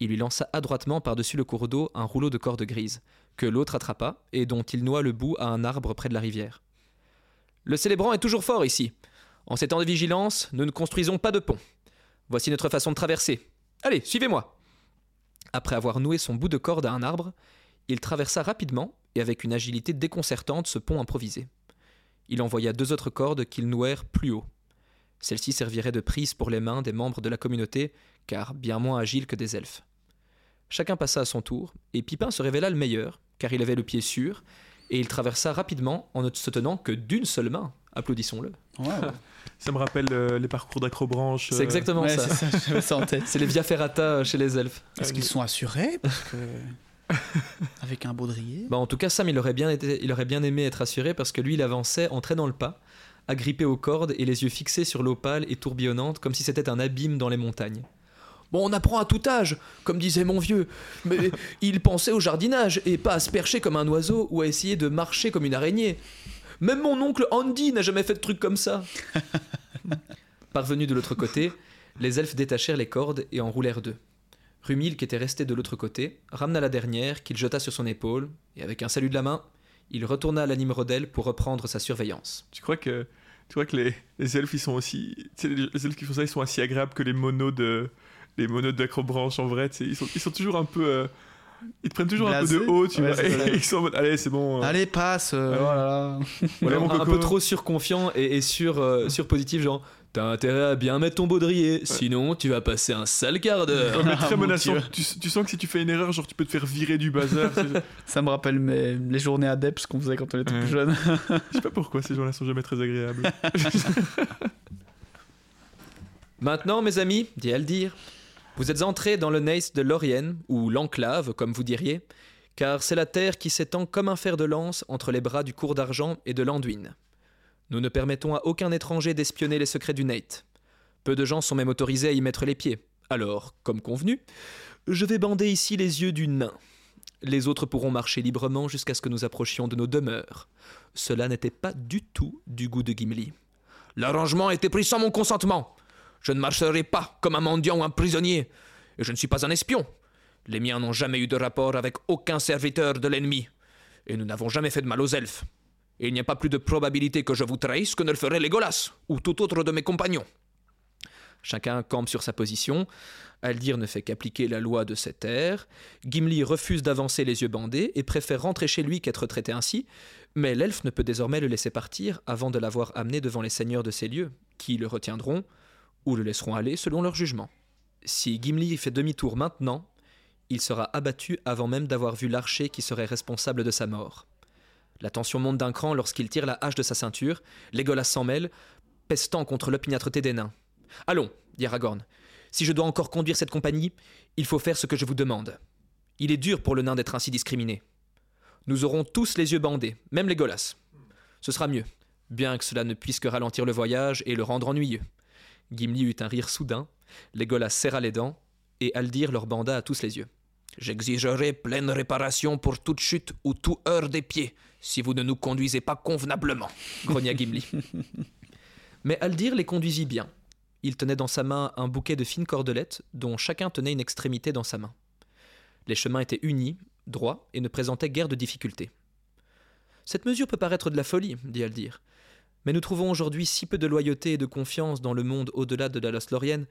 Il lui lança adroitement par-dessus le cours d'eau un rouleau de corde grise, que l'autre attrapa et dont il noua le bout à un arbre près de la rivière. « Le Celeborn est toujours fort ici. En ces temps de vigilance, nous ne construisons pas de pont. Voici notre façon de traverser. Allez, suivez-moi !» Après avoir noué son bout de corde à un arbre, il traversa rapidement et avec une agilité déconcertante ce pont improvisé. Il envoya deux autres cordes qu'ils nouèrent plus haut. Celles-ci serviraient de prise pour les mains des membres de la communauté, car bien moins agiles que des elfes. Chacun passa à son tour, et Pipin se révéla le meilleur, car il avait le pied sûr, et il traversa rapidement en ne se tenant que d'une seule main. Applaudissons-le. Wow. Ça me rappelle euh, les parcours d'acrobranche. Euh... C'est exactement ouais, ça. C'est, ça, ça en tête. C'est les via ferrata chez les elfes. Est-ce euh, qu'ils sont assurés parce que... Avec un baudrier. Bah en tout cas, Sam, il aurait, bien été, il aurait bien aimé être assuré parce que lui, il avançait en traînant le pas, agrippé aux cordes et les yeux fixés sur l'eau pâle et tourbillonnante comme si c'était un abîme dans les montagnes. Bon, on apprend à tout âge, comme disait mon vieux, mais il pensait au jardinage et pas à se percher comme un oiseau ou à essayer de marcher comme une araignée. Même mon oncle Andy n'a jamais fait de truc comme ça. Parvenus de l'autre côté, les elfes détachèrent les cordes et en roulèrent deux. Rumil, qui était resté de l'autre côté, ramena la dernière, qu'il jeta sur son épaule, et avec un salut de la main, il retourna à la Nimrodel pour reprendre sa surveillance. Tu crois que, tu crois que les, les elfes, ils sont aussi... Tu sais, les elfes qui font ça, ils sont aussi agréables que les monos de... Les monos d'acrobranche, en vrai, ils sont, ils sont toujours un peu... Euh, ils te prennent toujours blasé. Un peu de haut, tu ouais, vois, et, et ils sont en mode, allez, c'est bon. Euh, allez, passe euh, voilà. Voilà, mon coco. Un peu trop surconfiant et, et sur, euh, surpositif, genre... T'as intérêt à bien mettre ton baudrier, ouais. Sinon tu vas passer un sale quart d'heure. Ah, très menaçant. Tu, tu sens que si tu fais une erreur, genre tu peux te faire virer du bazar. Ça me rappelle mes, les journées adeptes qu'on faisait quand on était ouais. plus jeune. Je sais pas pourquoi ces journées sont jamais très agréables. Maintenant, mes amis, dit Haldir, vous êtes entrés dans le Neis de Lorien, ou l'enclave, comme vous diriez, car c'est la terre qui s'étend comme un fer de lance entre les bras du cours d'argent et de l'Anduin. Nous ne permettons à aucun étranger d'espionner les secrets du Nate. Peu de gens sont même autorisés à y mettre les pieds. Alors, comme convenu, je vais bander ici les yeux du nain. Les autres pourront marcher librement jusqu'à ce que nous approchions de nos demeures. Cela n'était pas du tout du goût de Gimli. L'arrangement a été pris sans mon consentement. Je ne marcherai pas comme un mendiant ou un prisonnier. Et je ne suis pas un espion. Les miens n'ont jamais eu de rapport avec aucun serviteur de l'ennemi. Et nous n'avons jamais fait de mal aux elfes. Et il n'y a pas plus de probabilité que je vous trahisse que ne le ferait Legolas, ou tout autre de mes compagnons. Chacun campe sur sa position. Haldir ne fait qu'appliquer la loi de cette terre. Gimli refuse d'avancer les yeux bandés et préfère rentrer chez lui qu'être traité ainsi. Mais l'elfe ne peut désormais le laisser partir avant de l'avoir amené devant les seigneurs de ces lieux, qui le retiendront ou le laisseront aller selon leur jugement. Si Gimli fait demi-tour maintenant, il sera abattu avant même d'avoir vu l'archer qui serait responsable de sa mort. La tension monte d'un cran lorsqu'il tire la hache de sa ceinture. Legolas s'en mêle, pestant contre l'opiniâtreté des nains. « Allons, dit Aragorn, si je dois encore conduire cette compagnie, il faut faire ce que je vous demande. Il est dur pour le nain d'être ainsi discriminé. Nous aurons tous les yeux bandés, même Legolas. Ce sera mieux, bien que cela ne puisse que ralentir le voyage et le rendre ennuyeux. » Gimli eut un rire soudain, Legolas serra les dents, et Haldir leur banda à tous les yeux. « J'exigerai pleine réparation pour toute chute ou tout heurt des pieds, si vous ne nous conduisez pas convenablement, » grogna Gimli. Mais Haldir les conduisit bien. Il tenait dans sa main un bouquet de fines cordelettes, dont chacun tenait une extrémité dans sa main. Les chemins étaient unis, droits, et ne présentaient guère de difficultés. « Cette mesure peut paraître de la folie, » dit Haldir. « Mais nous trouvons aujourd'hui si peu de loyauté et de confiance dans le monde au-delà de la Lothlorien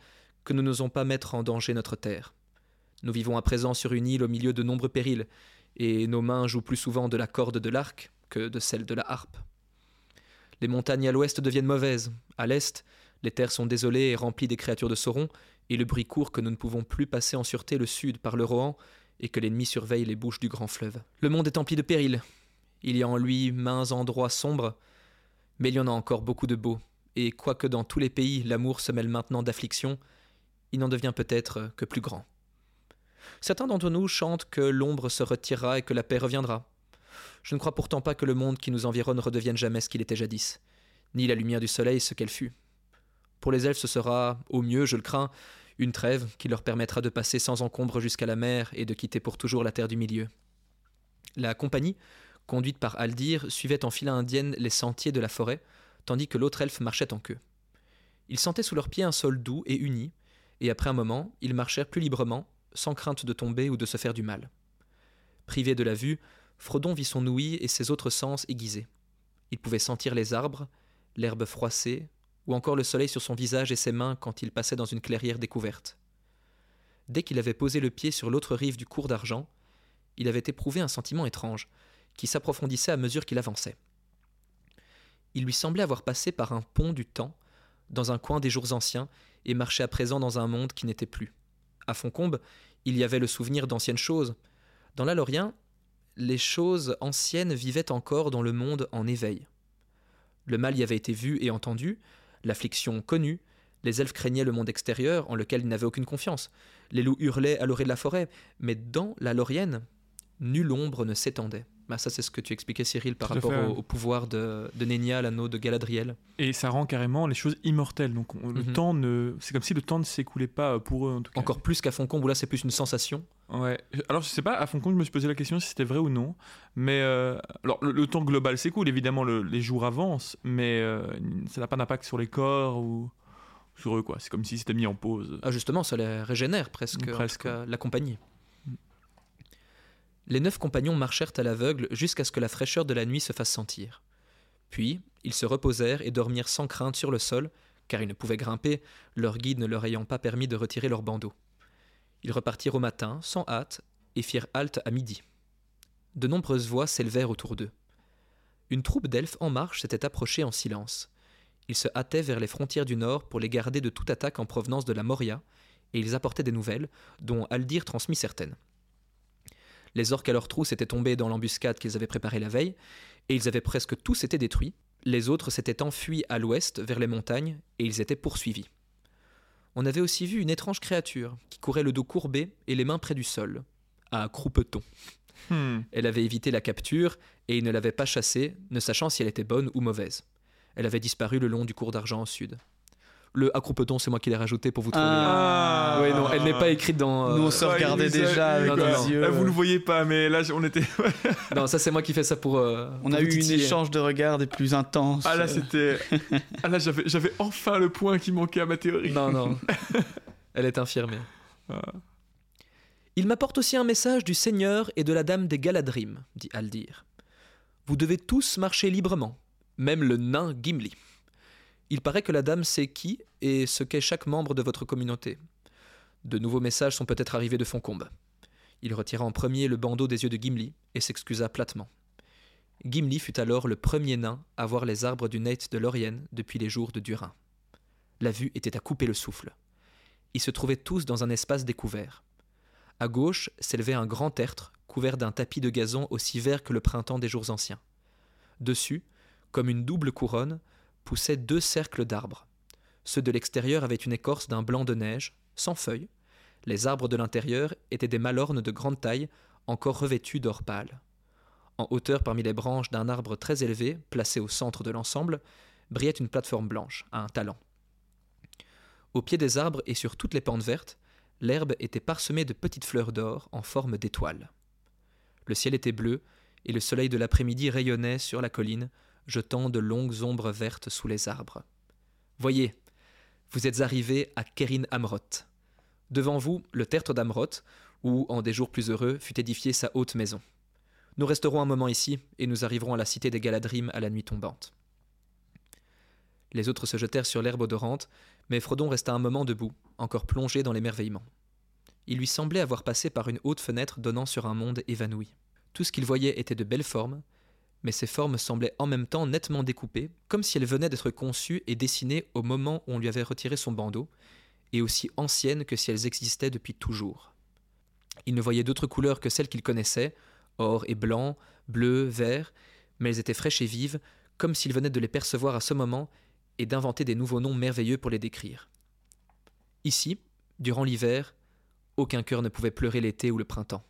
que nous n'osons pas mettre en danger notre terre. » Nous vivons à présent sur une île au milieu de nombreux périls, et nos mains jouent plus souvent de la corde de l'arc que de celle de la harpe. Les montagnes à l'ouest deviennent mauvaises, à l'est, les terres sont désolées et remplies des créatures de Sauron, et le bruit court que nous ne pouvons plus passer en sûreté le sud par le Rohan, et que l'ennemi surveille les bouches du grand fleuve. Le monde est empli de périls, il y a en lui maints endroits sombres, mais il y en a encore beaucoup de beaux, et quoique dans tous les pays l'amour se mêle maintenant d'affliction, il n'en devient peut-être que plus grand. Certains d'entre nous chantent que l'ombre se retirera et que la paix reviendra. Je ne crois pourtant pas que le monde qui nous environne redevienne jamais ce qu'il était jadis, ni la lumière du soleil ce qu'elle fut. Pour les elfes, ce sera, au mieux, je le crains, une trêve qui leur permettra de passer sans encombre jusqu'à la mer et de quitter pour toujours la terre du milieu. La compagnie, conduite par Haldir, suivait en file indienne les sentiers de la forêt, tandis que l'autre elfe marchait en queue. Ils sentaient sous leurs pieds un sol doux et uni, et après un moment, ils marchèrent plus librement, sans crainte de tomber ou de se faire du mal. Privé de la vue, Frodon vit son ouïe et ses autres sens aiguisés. Il pouvait sentir les arbres, l'herbe froissée, ou encore le soleil sur son visage et ses mains quand il passait dans une clairière découverte. Dès qu'il avait posé le pied sur l'autre rive du cours d'argent, il avait éprouvé un sentiment étrange, qui s'approfondissait à mesure qu'il avançait. Il lui semblait avoir passé par un pont du temps, dans un coin des jours anciens, et marchait à présent dans un monde qui n'était plus. À Foncombe, il y avait le souvenir d'anciennes choses. Dans Lothlorien, les choses anciennes vivaient encore dans le monde en éveil. Le mal y avait été vu et entendu, l'affliction connue, les elfes craignaient le monde extérieur en lequel ils n'avaient aucune confiance, les loups hurlaient à l'orée de la forêt, mais dans la Lothlorienne, nulle ombre ne s'étendait. Bah ça, c'est ce que tu expliquais, Cyril, par rapport au, au pouvoir de, de Nenya, l'anneau de Galadriel. Et ça rend carrément les choses immortelles. Donc on, le mm-hmm. temps ne, c'est comme si le temps ne s'écoulait pas pour eux, en tout cas. Encore plus qu'à Foncombe, où là, c'est plus une sensation. Ouais. Alors je sais pas, à Foncombe, je me suis posé la question si c'était vrai ou non. Mais euh, alors le, le temps global s'écoule, évidemment, le, les jours avancent, mais euh, ça n'a pas d'impact sur les corps ou sur eux, quoi. C'est comme si c'était mis en pause. Ah justement, ça les régénère presque, presque. En tout cas, la compagnie. Les neuf compagnons marchèrent à l'aveugle jusqu'à ce que la fraîcheur de la nuit se fasse sentir. Puis, ils se reposèrent et dormirent sans crainte sur le sol, car ils ne pouvaient grimper, leur guide ne leur ayant pas permis de retirer leurs bandeaux. Ils repartirent au matin, sans hâte, et firent halte à midi. De nombreuses voix s'élevèrent autour d'eux. Une troupe d'elfes en marche s'était approchée en silence. Ils se hâtaient vers les frontières du nord pour les garder de toute attaque en provenance de la Moria, et ils apportaient des nouvelles, dont Haldir transmit certaines. Les orques à leur trousse étaient tombés dans l'embuscade qu'ils avaient préparée la veille, et ils avaient presque tous été détruits. Les autres s'étaient enfuis à l'ouest, vers les montagnes, et ils étaient poursuivis. On avait aussi vu une étrange créature, qui courait le dos courbé et les mains près du sol, à croupeton. Hmm. Elle avait évité la capture, et ils ne l'avaient pas chassée, ne sachant si elle était bonne ou mauvaise. Elle avait disparu le long du cours d'argent au sud. Le accroupeton, c'est moi qui l'ai rajouté pour vous trouver. Ah, ouais, non, elle n'est pas écrite dans. Euh... Nous on se regardait ouais, déjà. Non, non, non. Yeux. Là, vous ne le voyez pas, mais là on était. Non, ça c'est moi qui fais ça pour. Euh, on pour a eu un échange de regards des plus intenses. Ah là c'était. Ah là j'avais j'avais enfin le point qui manquait à ma théorie. Non non. Elle est infirmée. Ah. Il m'apporte aussi un message du Seigneur et de la Dame des Galadrim, dit Haldir. Vous devez tous marcher librement, même le nain Gimli. Il paraît que la dame sait qui et ce qu'est chaque membre de votre communauté. De nouveaux messages sont peut-être arrivés de Foncombe. Il retira en premier le bandeau des yeux de Gimli et s'excusa platement. Gimli fut alors le premier nain à voir les arbres du Neit de Lothlorien depuis les jours de Durin. La vue était à couper le souffle. Ils se trouvaient tous dans un espace découvert. À gauche s'élevait un grand tertre couvert d'un tapis de gazon aussi vert que le printemps des jours anciens. Dessus, comme une double couronne, poussaient deux cercles d'arbres. Ceux de l'extérieur avaient une écorce d'un blanc de neige, sans feuilles. Les arbres de l'intérieur étaient des malornes de grande taille, encore revêtus d'or pâle. En hauteur parmi les branches d'un arbre très élevé, placé au centre de l'ensemble, brillait une plateforme blanche, à un talent. Au pied des arbres et sur toutes les pentes vertes, l'herbe était parsemée de petites fleurs d'or en forme d'étoiles. Le ciel était bleu, et le soleil de l'après-midi rayonnait sur la colline, jetant de longues ombres vertes sous les arbres. « Voyez, vous êtes arrivés à Cerin Amroth. Devant vous, le tertre d'Amroth, où, en des jours plus heureux, fut édifiée sa haute maison. Nous resterons un moment ici, et nous arriverons à la cité des Galadrim à la nuit tombante. » Les autres se jetèrent sur l'herbe odorante, mais Frodon resta un moment debout, encore plongé dans l'émerveillement. Il lui semblait avoir passé par une haute fenêtre donnant sur un monde évanoui. Tout ce qu'il voyait était de belles formes, mais ces formes semblaient en même temps nettement découpées, comme si elles venaient d'être conçues et dessinées au moment où on lui avait retiré son bandeau, et aussi anciennes que si elles existaient depuis toujours. Il ne voyait d'autres couleurs que celles qu'il connaissait, or et blanc, bleu, vert, mais elles étaient fraîches et vives, comme s'il venait de les percevoir à ce moment et d'inventer des nouveaux noms merveilleux pour les décrire. Ici, durant l'hiver, aucun cœur ne pouvait pleurer l'été ou le printemps.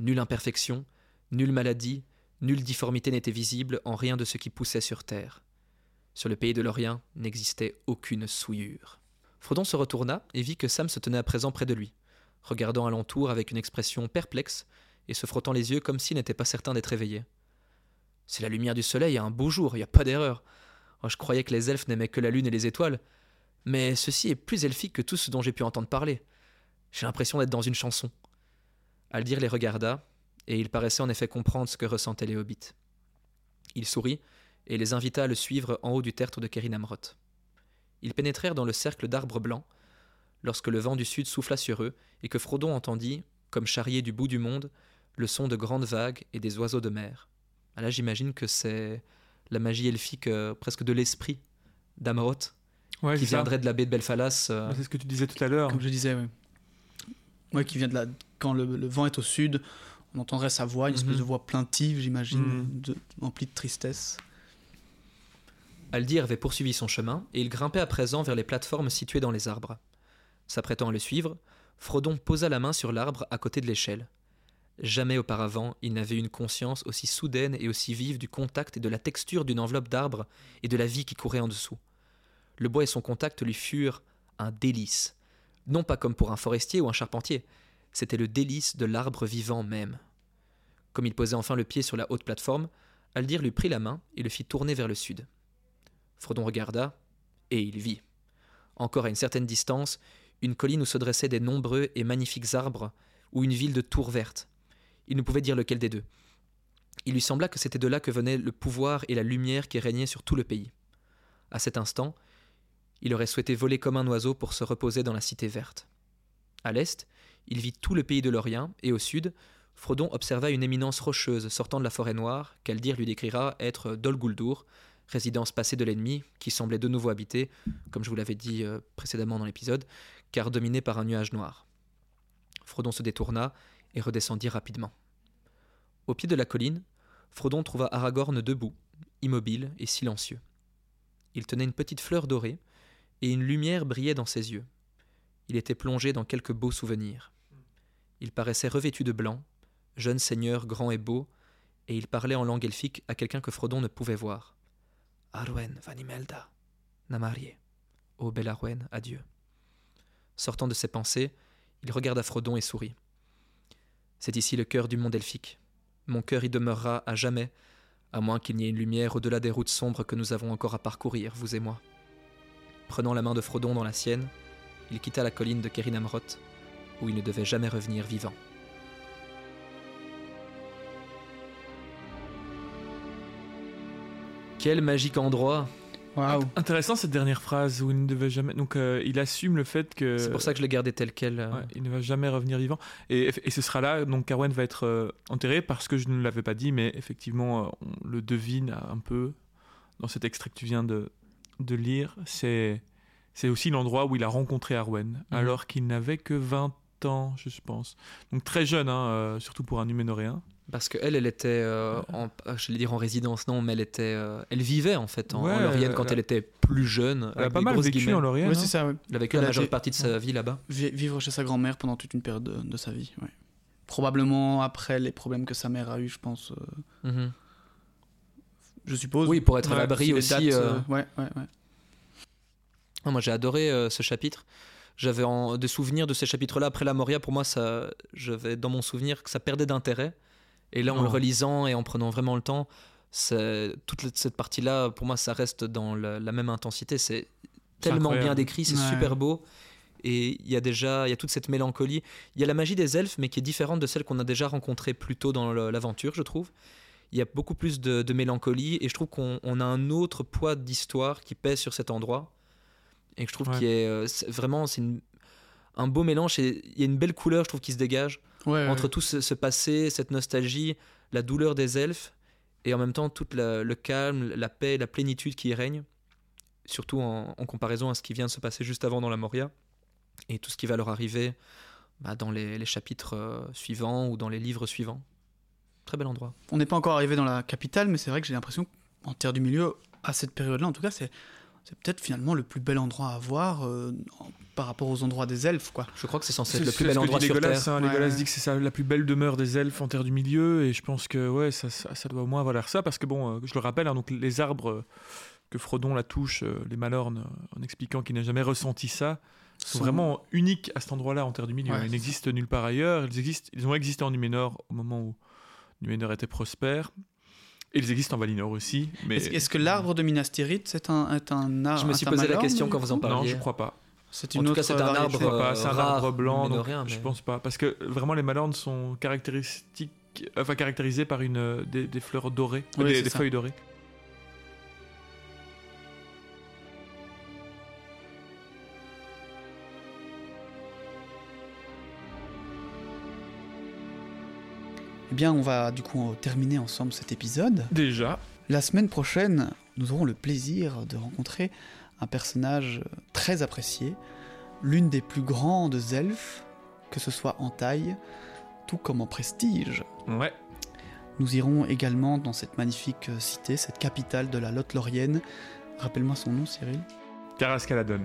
Nulle imperfection, nulle maladie, nulle difformité n'était visible en rien de ce qui poussait sur terre. Sur le pays de Lothlorien n'existait aucune souillure. Frodon se retourna et vit que Sam se tenait à présent près de lui, regardant alentour avec une expression perplexe et se frottant les yeux comme s'il n'était pas certain d'être éveillé. « C'est la lumière du soleil à un beau jour, il n'y a pas d'erreur. Je croyais que les elfes n'aimaient que la lune et les étoiles, mais ceci est plus elfique que tout ce dont j'ai pu entendre parler. J'ai l'impression d'être dans une chanson. » Haldir les regarda, et il paraissait en effet comprendre ce que ressentaient les hobbits. Il sourit et les invita à le suivre en haut du tertre de Cerin Amroth. Ils pénétrèrent dans le cercle d'arbres blancs, lorsque le vent du sud souffla sur eux et que Frodon entendit, comme charrié du bout du monde, le son de grandes vagues et des oiseaux de mer. Ah là, j'imagine que c'est la magie elfique, euh, presque de l'esprit d'Amroth, ouais, qui viendrait ça. De la baie de Belfalas. Euh... C'est ce que tu disais tout à l'heure. Comme je disais, oui. ouais, qui vient de la... Quand le, le vent est au sud, on entendrait sa voix, une mm-hmm. espèce de voix plaintive, j'imagine, mm-hmm. de, emplie de tristesse. Haldir avait poursuivi son chemin, et il grimpait à présent vers les plateformes situées dans les arbres. S'apprêtant à le suivre, Frodon posa la main sur l'arbre à côté de l'échelle. Jamais auparavant, il n'avait une conscience aussi soudaine et aussi vive du contact et de la texture d'une enveloppe d'arbre et de la vie qui courait en dessous. Le bois et son contact lui furent un délice. Non pas comme pour un forestier ou un charpentier, c'était le délice de l'arbre vivant même. Comme il posait enfin le pied sur la haute plateforme, Haldir lui prit la main et le fit tourner vers le sud. Frodon regarda, et il vit. Encore à une certaine distance, une colline où se dressaient des nombreux et magnifiques arbres, ou une ville de tours vertes. Il ne pouvait dire lequel des deux. Il lui sembla que c'était de là que venait le pouvoir et la lumière qui régnaient sur tout le pays. À cet instant, il aurait souhaité voler comme un oiseau pour se reposer dans la cité verte. À l'est, il vit tout le pays de Lorien, et au sud, Frodon observa une éminence rocheuse sortant de la forêt noire, qu'Haldir lui décrira être Dol Guldur, résidence passée de l'ennemi, qui semblait de nouveau habitée, comme je vous l'avais dit euh, précédemment dans l'épisode, car dominée par un nuage noir. Frodon se détourna et redescendit rapidement. Au pied de la colline, Frodon trouva Aragorn debout, immobile et silencieux. Il tenait une petite fleur dorée, et une lumière brillait dans ses yeux. Il était plongé dans quelques beaux souvenirs. Il paraissait revêtu de blanc, jeune seigneur grand et beau, et il parlait en langue elfique à quelqu'un que Frodon ne pouvait voir. « Arwen vanimelda, namarie, ô belle Arwen, adieu. » Sortant de ses pensées, il regarda Frodon et sourit. « C'est ici le cœur du monde elfique. Mon cœur y demeurera à jamais, à moins qu'il n'y ait une lumière au-delà des routes sombres que nous avons encore à parcourir, vous et moi. » Prenant la main de Frodon dans la sienne, il quitta la colline de Cerin Amroth, où il ne devait jamais revenir vivant. Quel magique endroit! Wow. Intéressant cette dernière phrase où il ne devait jamais. Donc euh, il assume le fait que. C'est pour ça que je l'ai gardé tel quel. Euh... Ouais, il ne va jamais revenir vivant. Et, et ce sera là, donc Arwen va être euh, enterré parce que je ne l'avais pas dit, mais effectivement, euh, on le devine un peu dans cet extrait que tu viens de, de lire. C'est, c'est aussi l'endroit où il a rencontré Arwen, mmh. alors qu'il n'avait que vingt ans, je pense. Donc très jeune, hein, euh, surtout pour un Numénoréen. Parce qu'elle, elle était, euh, ouais. en, je vais dire en résidence, non, mais elle, était, euh, elle vivait en fait en, ouais, en Lorient quand elle, elle était plus jeune. Elle a pas mal vécu guillemets. En Lorient. Oui, c'est ça, ouais. Elle a vécu elle la majeure été... partie de sa ouais. vie là-bas. Vivre chez sa grand-mère pendant toute une période de, de sa vie, ouais. Probablement après les problèmes que sa mère a eu, je pense. Euh... Mm-hmm. Je suppose. Oui, pour être ouais, à l'abri aussi. Dates, euh... Ouais, ouais, ouais. Oh, moi, j'ai adoré euh, ce chapitre. J'avais en... des souvenirs de ces chapitres-là. Après la Moria, pour moi, ça... j'avais dans mon souvenir que ça perdait d'intérêt. Et là, en oh. le relisant et en prenant vraiment le temps, c'est, toute cette partie-là, pour moi, ça reste dans la, la même intensité. C'est, c'est tellement incroyable. Bien décrit, c'est ouais. super beau. Et il y a déjà il y a toute cette mélancolie. Il y a la magie des elfes, mais qui est différente de celle qu'on a déjà rencontrée plus tôt dans le, l'aventure, je trouve. Il y a beaucoup plus de, de mélancolie. Et je trouve qu'on on a un autre poids d'histoire qui pèse sur cet endroit. Et que je trouve ouais. qu'il y a, c'est, vraiment, c'est une, un beau mélange. Et il y a une belle couleur, je trouve, qui se dégage. Ouais, entre ouais. tout ce, ce passé, cette nostalgie, la douleur des elfes et en même temps tout le calme, la paix, la plénitude qui y règne, surtout en, en comparaison à ce qui vient de se passer juste avant dans la Moria et tout ce qui va leur arriver bah, dans les, les chapitres euh, suivants ou dans les livres suivants. Très bel endroit. On n'est pas encore arrivé dans la capitale, mais c'est vrai que j'ai l'impression qu'en Terre du Milieu, à cette période-là, en tout cas, c'est... c'est peut-être finalement le plus bel endroit à voir euh, par rapport aux endroits des elfes, quoi. Je crois que c'est censé être c'est, le plus bel endroit sur Terre. Hein, ouais. Legolas dit que c'est ça, la plus belle demeure des elfes en Terre du Milieu, et je pense que ouais, ça, ça, ça doit au moins valoir ça, parce que bon, euh, je le rappelle, hein, donc les arbres euh, que Frodon la touche, euh, les Malornes, euh, en expliquant qu'il n'a jamais ressenti ça, sont Son... vraiment uniques à cet endroit-là en Terre du Milieu. Ouais, ils n'existent nulle part ailleurs. Ils existent, ils ont existé en Numénor au moment où Numénor était prospère. Ils existent en Valinor aussi. Mais... Est-ce, est-ce que l'arbre de Minas Tirith, c'est un, est un arbre. Je me suis posé la question quand vous en parliez. Non, je ne crois pas. C'est une en tout autre cas, c'est un arbre, je crois pas. C'est un rare, arbre blanc, donc rien, mais... je ne pense pas. Parce que vraiment, les Malornes sont caractéristiques... enfin, caractérisées par une, des, des fleurs dorées, oui, des, des feuilles dorées. Eh bien, on va du coup terminer ensemble cet épisode. Déjà. La semaine prochaine, nous aurons le plaisir de rencontrer un personnage très apprécié, l'une des plus grandes elfes, que ce soit en taille, tout comme en prestige. Ouais. Nous irons également dans cette magnifique cité, cette capitale de la Lothlorienne. Rappelle-moi son nom, Cyril. Carascaladon.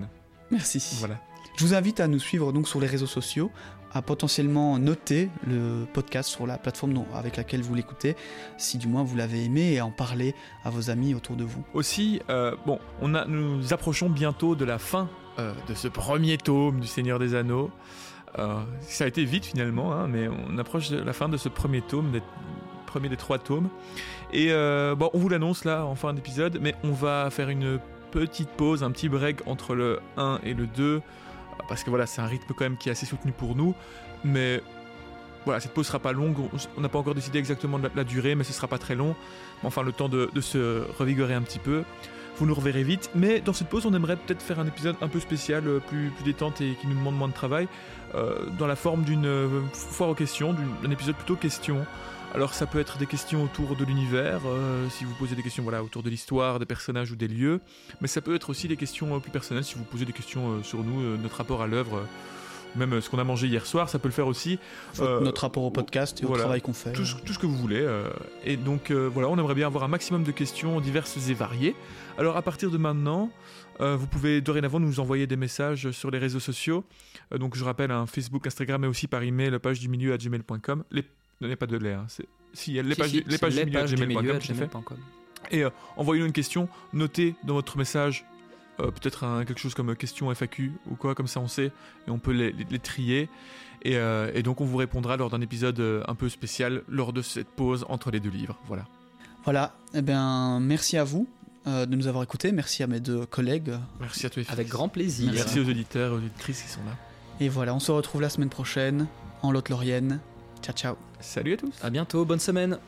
Merci. Voilà. Je vous invite à nous suivre donc sur les réseaux sociaux, à potentiellement noter le podcast sur la plateforme avec laquelle vous l'écoutez, si du moins vous l'avez aimé, et à en parler à vos amis autour de vous. Aussi, euh, bon, on a, nous approchons bientôt de la fin euh, de ce premier tome du Seigneur des Anneaux. Euh, ça a été vite finalement, hein, mais on approche de la fin de ce premier tome, des, premier des trois tomes. Et euh, bon, on vous l'annonce là en fin d'épisode, mais on va faire une petite pause, un petit break entre le un et le deux. Parce que voilà, c'est un rythme quand même qui est assez soutenu pour nous, mais voilà, cette pause sera pas longue, on n'a pas encore décidé exactement de la, de la durée, mais ce sera pas très long, enfin le temps de, de se revigorer un petit peu, vous nous reverrez vite, mais dans cette pause on aimerait peut-être faire un épisode un peu spécial, plus, plus détente et qui nous demande moins de travail, euh, dans la forme d'une euh, foire aux questions, d'un épisode plutôt questions. Alors ça peut être des questions autour de l'univers, euh, si vous posez des questions voilà, autour de l'histoire, des personnages ou des lieux, mais ça peut être aussi des questions euh, plus personnelles, si vous posez des questions euh, sur nous, euh, notre rapport à l'œuvre, euh, même euh, ce qu'on a mangé hier soir, ça peut le faire aussi. Euh, notre rapport au podcast et voilà, au travail qu'on fait. Tout, ouais. tout ce que vous voulez, euh, et donc euh, voilà, on aimerait bien avoir un maximum de questions diverses et variées. Alors à partir de maintenant, euh, vous pouvez dorénavant nous envoyer des messages sur les réseaux sociaux, euh, donc je rappelle hein, Facebook, Instagram et aussi par email, page du milieu à gmail point com, les Il n'y a pas de lait, hein. C'est... Si, il y a les si, pages si, du, les pages du milieu à gmail point com. Et euh, envoyez-nous une question, notez dans votre message euh, peut-être un, quelque chose comme question F A Q ou quoi, comme ça on sait, et on peut les, les, les trier. Et, euh, et donc on vous répondra lors d'un épisode euh, un peu spécial, lors de cette pause entre les deux livres. Voilà. Voilà, eh bien, merci à vous euh, de nous avoir écoutés, merci à mes deux collègues. Merci à tous les filles. Avec grand plaisir. Merci aux auditeurs et aux auditrices qui sont là. Et voilà, on se retrouve la semaine prochaine en Lothlorienne. Ciao, ciao. Salut à tous. À bientôt, bonne semaine.